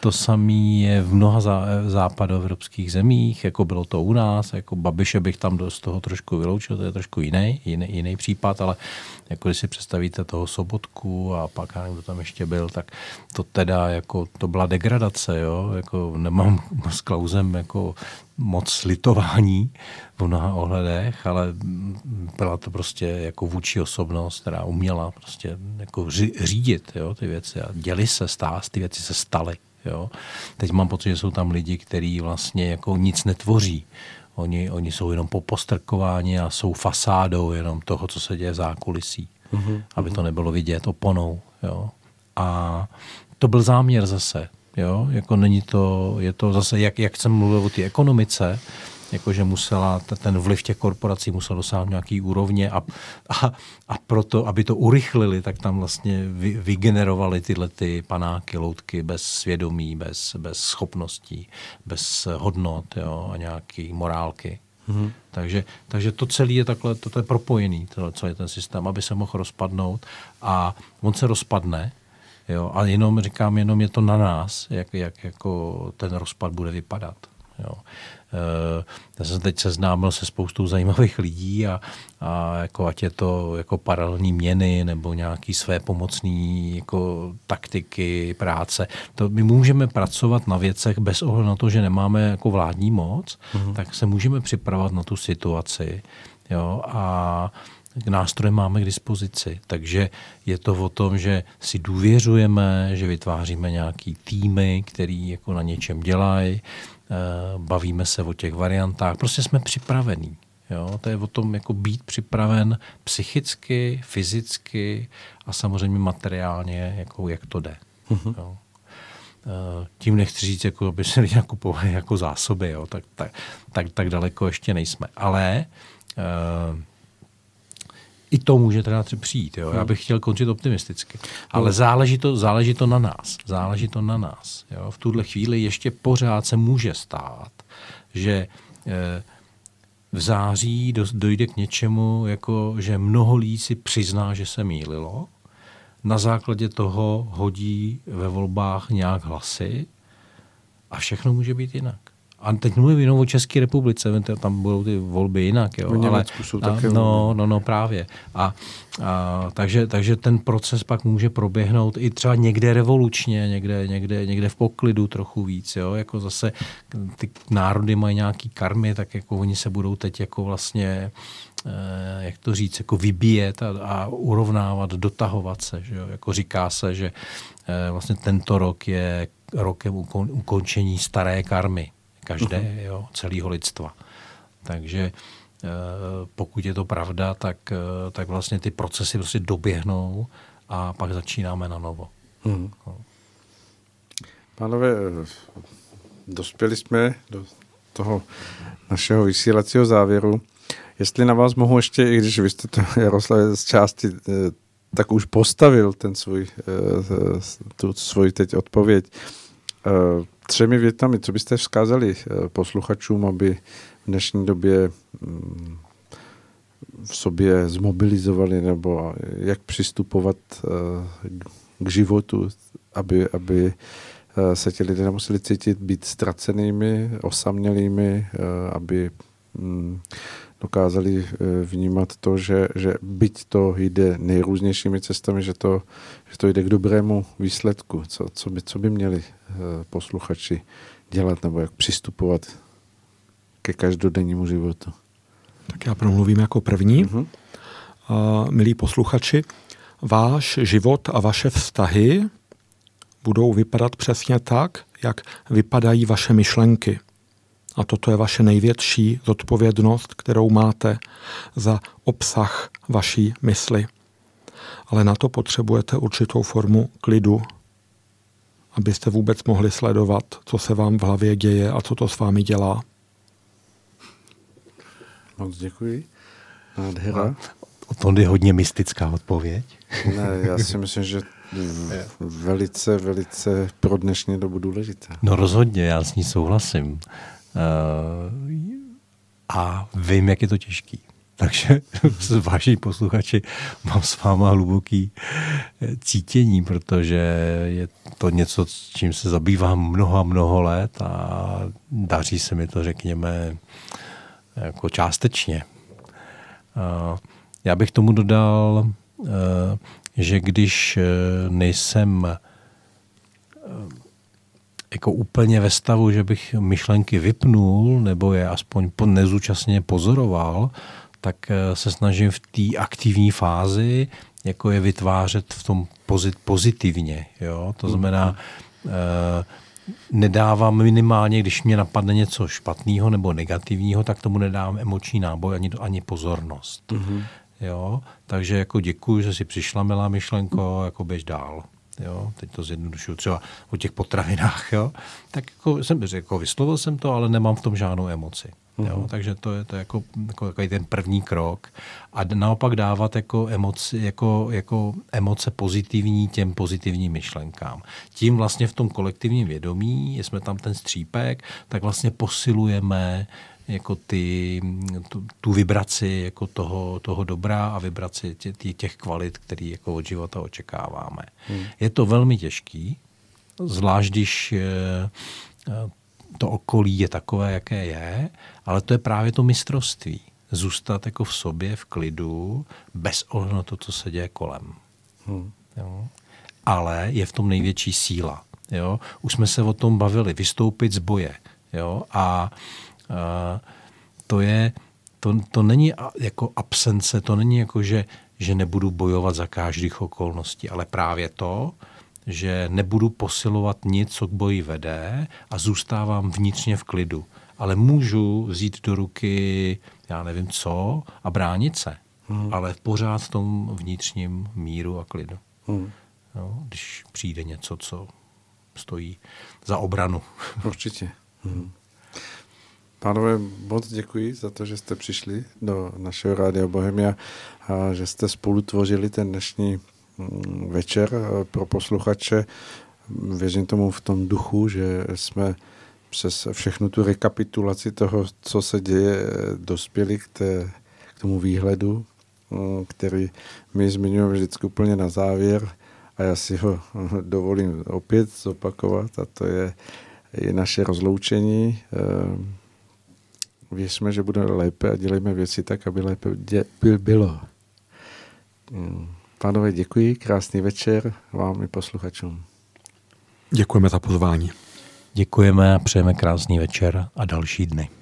To samý je v mnoha západoevropských zemích, jako bylo to u nás, jako Babiše bych tam z toho trošku vyloučil, to je trošku jiný případ, ale jako když si představíte toho Sobotku a pak já nevím, kdo tam ještě byl, tak to teda jako, to byla degradace, jo, jako nemám s Klausem jako moc litování v mnoha ohledech, ale byla to prostě jako vůči osobnost, která uměla prostě jako řídit, jo, ty věci a ty věci se staly, jo. Teď mám pocit, že jsou tam lidi, kteří vlastně jako nic netvoří. Oni jsou jenom popostrkováni a jsou fasádou jenom toho, co se děje v zákulisí, aby to nebylo vidět oponou, jo. A to byl záměr zase. Jo, jako není to, je to zase, jak jsem mluvil o té ekonomice, jakože musela, ten vliv těch korporací musel dosáhnout nějaký úrovně a proto, aby to urychlili, tak tam vlastně vygenerovali tyhle ty panáky, loutky bez svědomí, bez schopností, bez hodnot, jo, a nějaký morálky. Takže to celé je takhle, to je propojený, to, co je ten systém, aby se mohl rozpadnout a on se rozpadne. Jo, a jenom je to na nás, jak jako ten rozpad bude vypadat. Jo. Já jsem teď seznámil se spoustou zajímavých lidí a jako ať je to jako paralelní měny nebo nějaký své pomocné jako taktiky, práce. To my můžeme pracovat na věcech bez ohledu na to, že nemáme jako vládní moc, tak se můžeme připravovat na tu situaci. Jo, a nástroje máme k dispozici, takže je to o tom, že si důvěřujeme, že vytváříme nějaký týmy, který jako na něčem dělají, bavíme se o těch variantách, prostě jsme připravení. Jo? To je o tom jako být připraven psychicky, fyzicky a samozřejmě materiálně, jako jak to jde. Jo? Tím nechci říct, jako, aby se lidi nakupovali jako zásoby, jo? Tak daleko ještě nejsme. Ale i to může teda přijít. Jo? Já bych chtěl končit optimisticky. Ale záleží to na nás. Jo? V tuhle chvíli ještě pořád se může stát, že v září dojde k něčemu, jako, že mnoho lidí si přizná, že se mýlilo. Na základě toho hodí ve volbách nějak hlasy a všechno může být jinak. A teď mluvím jenom o České republice, tam budou ty volby jinak, jo. Právě. Takže ten proces pak může proběhnout i třeba někde revolučně, někde v poklidu trochu víc, jo. Jako zase ty národy mají nějaký karmy, tak jako oni se budou teď jako vlastně, jak to říct, jako vybíjet a urovnávat, dotahovat se, že jo. Jako říká se, že vlastně tento rok je rokem ukončení staré karmy. Každé, jo, celého lidstva. Takže pokud je to pravda, tak vlastně ty procesy prostě doběhnou a pak začínáme na novo. Mm. Pánové, dospěli jsme do toho našeho vysílacího závěru. Jestli na vás mohu ještě, i když vy jste to, Jaroslave, z části tak už postavil tu svoji teď odpověď, 3 větami, co byste vzkázali posluchačům, aby v dnešní době v sobě zmobilizovali, nebo jak přistupovat k životu, aby se ti lidé nemuseli cítit být ztracenými, osamělými, aby dokázali vnímat to, že byť to jde nejrůznějšími cestami, že to jde k dobrému výsledku. Co by měli posluchači dělat, nebo jak přistupovat ke každodennímu životu? Tak já promluvím jako první. Uh-huh. Milí posluchači, váš život a vaše vztahy budou vypadat přesně tak, jak vypadají vaše myšlenky. A toto je vaše největší zodpovědnost, kterou máte za obsah vaší mysli. Ale na to potřebujete určitou formu klidu, abyste vůbec mohli sledovat, co se vám v hlavě děje a co to s vámi dělá. Moc děkuji. Nádhera. To je hodně mystická odpověď. Ne, já si myslím, že velice, velice pro dnešní dobu důležitá. No rozhodně, já s ní souhlasím. A vím, jak je to těžký. Takže vážení posluchači, mám s váma hluboký cítění, protože je to něco, s čím se zabývám mnoho let a daří se mi to, řekněme, jako částečně. Já bych tomu dodal, že když nejsem jako úplně ve stavu, že bych myšlenky vypnul nebo je aspoň nezúčastně pozoroval, tak se snažím v té aktivní fázi jako je vytvářet v tom pozitivně. Jo? To znamená, nedávám minimálně, když mě napadne něco špatného nebo negativního, tak tomu nedávám emoční náboj ani pozornost. Mm-hmm. Jo? Takže jako děkuju, že jsi přišla, milá myšlenko, jako běž dál. Jo, teď to zjednodušuju třeba o těch potravinách, jo. Tak jako jsem řekl, vyslovil jsem to, ale nemám v tom žádnou emoci. Jo. Mm-hmm. Takže to je jako ten první krok. A naopak dávat jako emoci, jako emoce pozitivní těm pozitivním myšlenkám. Tím vlastně v tom kolektivním vědomí, jestli jsme tam ten střípek, tak vlastně posilujeme jako tu vibraci jako toho dobra a vibraci těch kvalit, které jako od života očekáváme. Hmm. Je to velmi těžký, zvlášť když to okolí je takové, jaké je, ale to je právě to mistrovství. Zůstat jako v sobě, v klidu, bez ohledu na to, co se děje kolem. Hmm. Jo? Ale je v tom největší síla. Jo? Už jsme se o tom bavili, vystoupit z boje. Jo? A to není jako absence, to není jako, že nebudu bojovat za každých okolností, ale právě to, že nebudu posilovat nic, co k boji vede a zůstávám vnitřně v klidu. Ale můžu vzít do ruky, já nevím co, a bránit se. Hmm. Ale pořád v tom vnitřním míru a klidu. Hmm. No, když přijde něco, co stojí za obranu. Určitě. Hmm. Pánové, moc děkuji za to, že jste přišli do našeho Rádia Bohemia a že jste spolu tvořili ten dnešní večer pro posluchače. Věřím tomu v tom duchu, že jsme přes všechnu tu rekapitulaci toho, co se děje, dospěli k tomu výhledu, který my zmiňujeme vždycky úplně na závěr a já si ho dovolím opět zopakovat a to je i naše rozloučení. Věřme, že bude lépe a dělejme věci tak, aby lépe bylo. Pánové, děkuji, krásný večer vám i posluchačům. Děkujeme za pozvání. Děkujeme a přejeme krásný večer a další dny.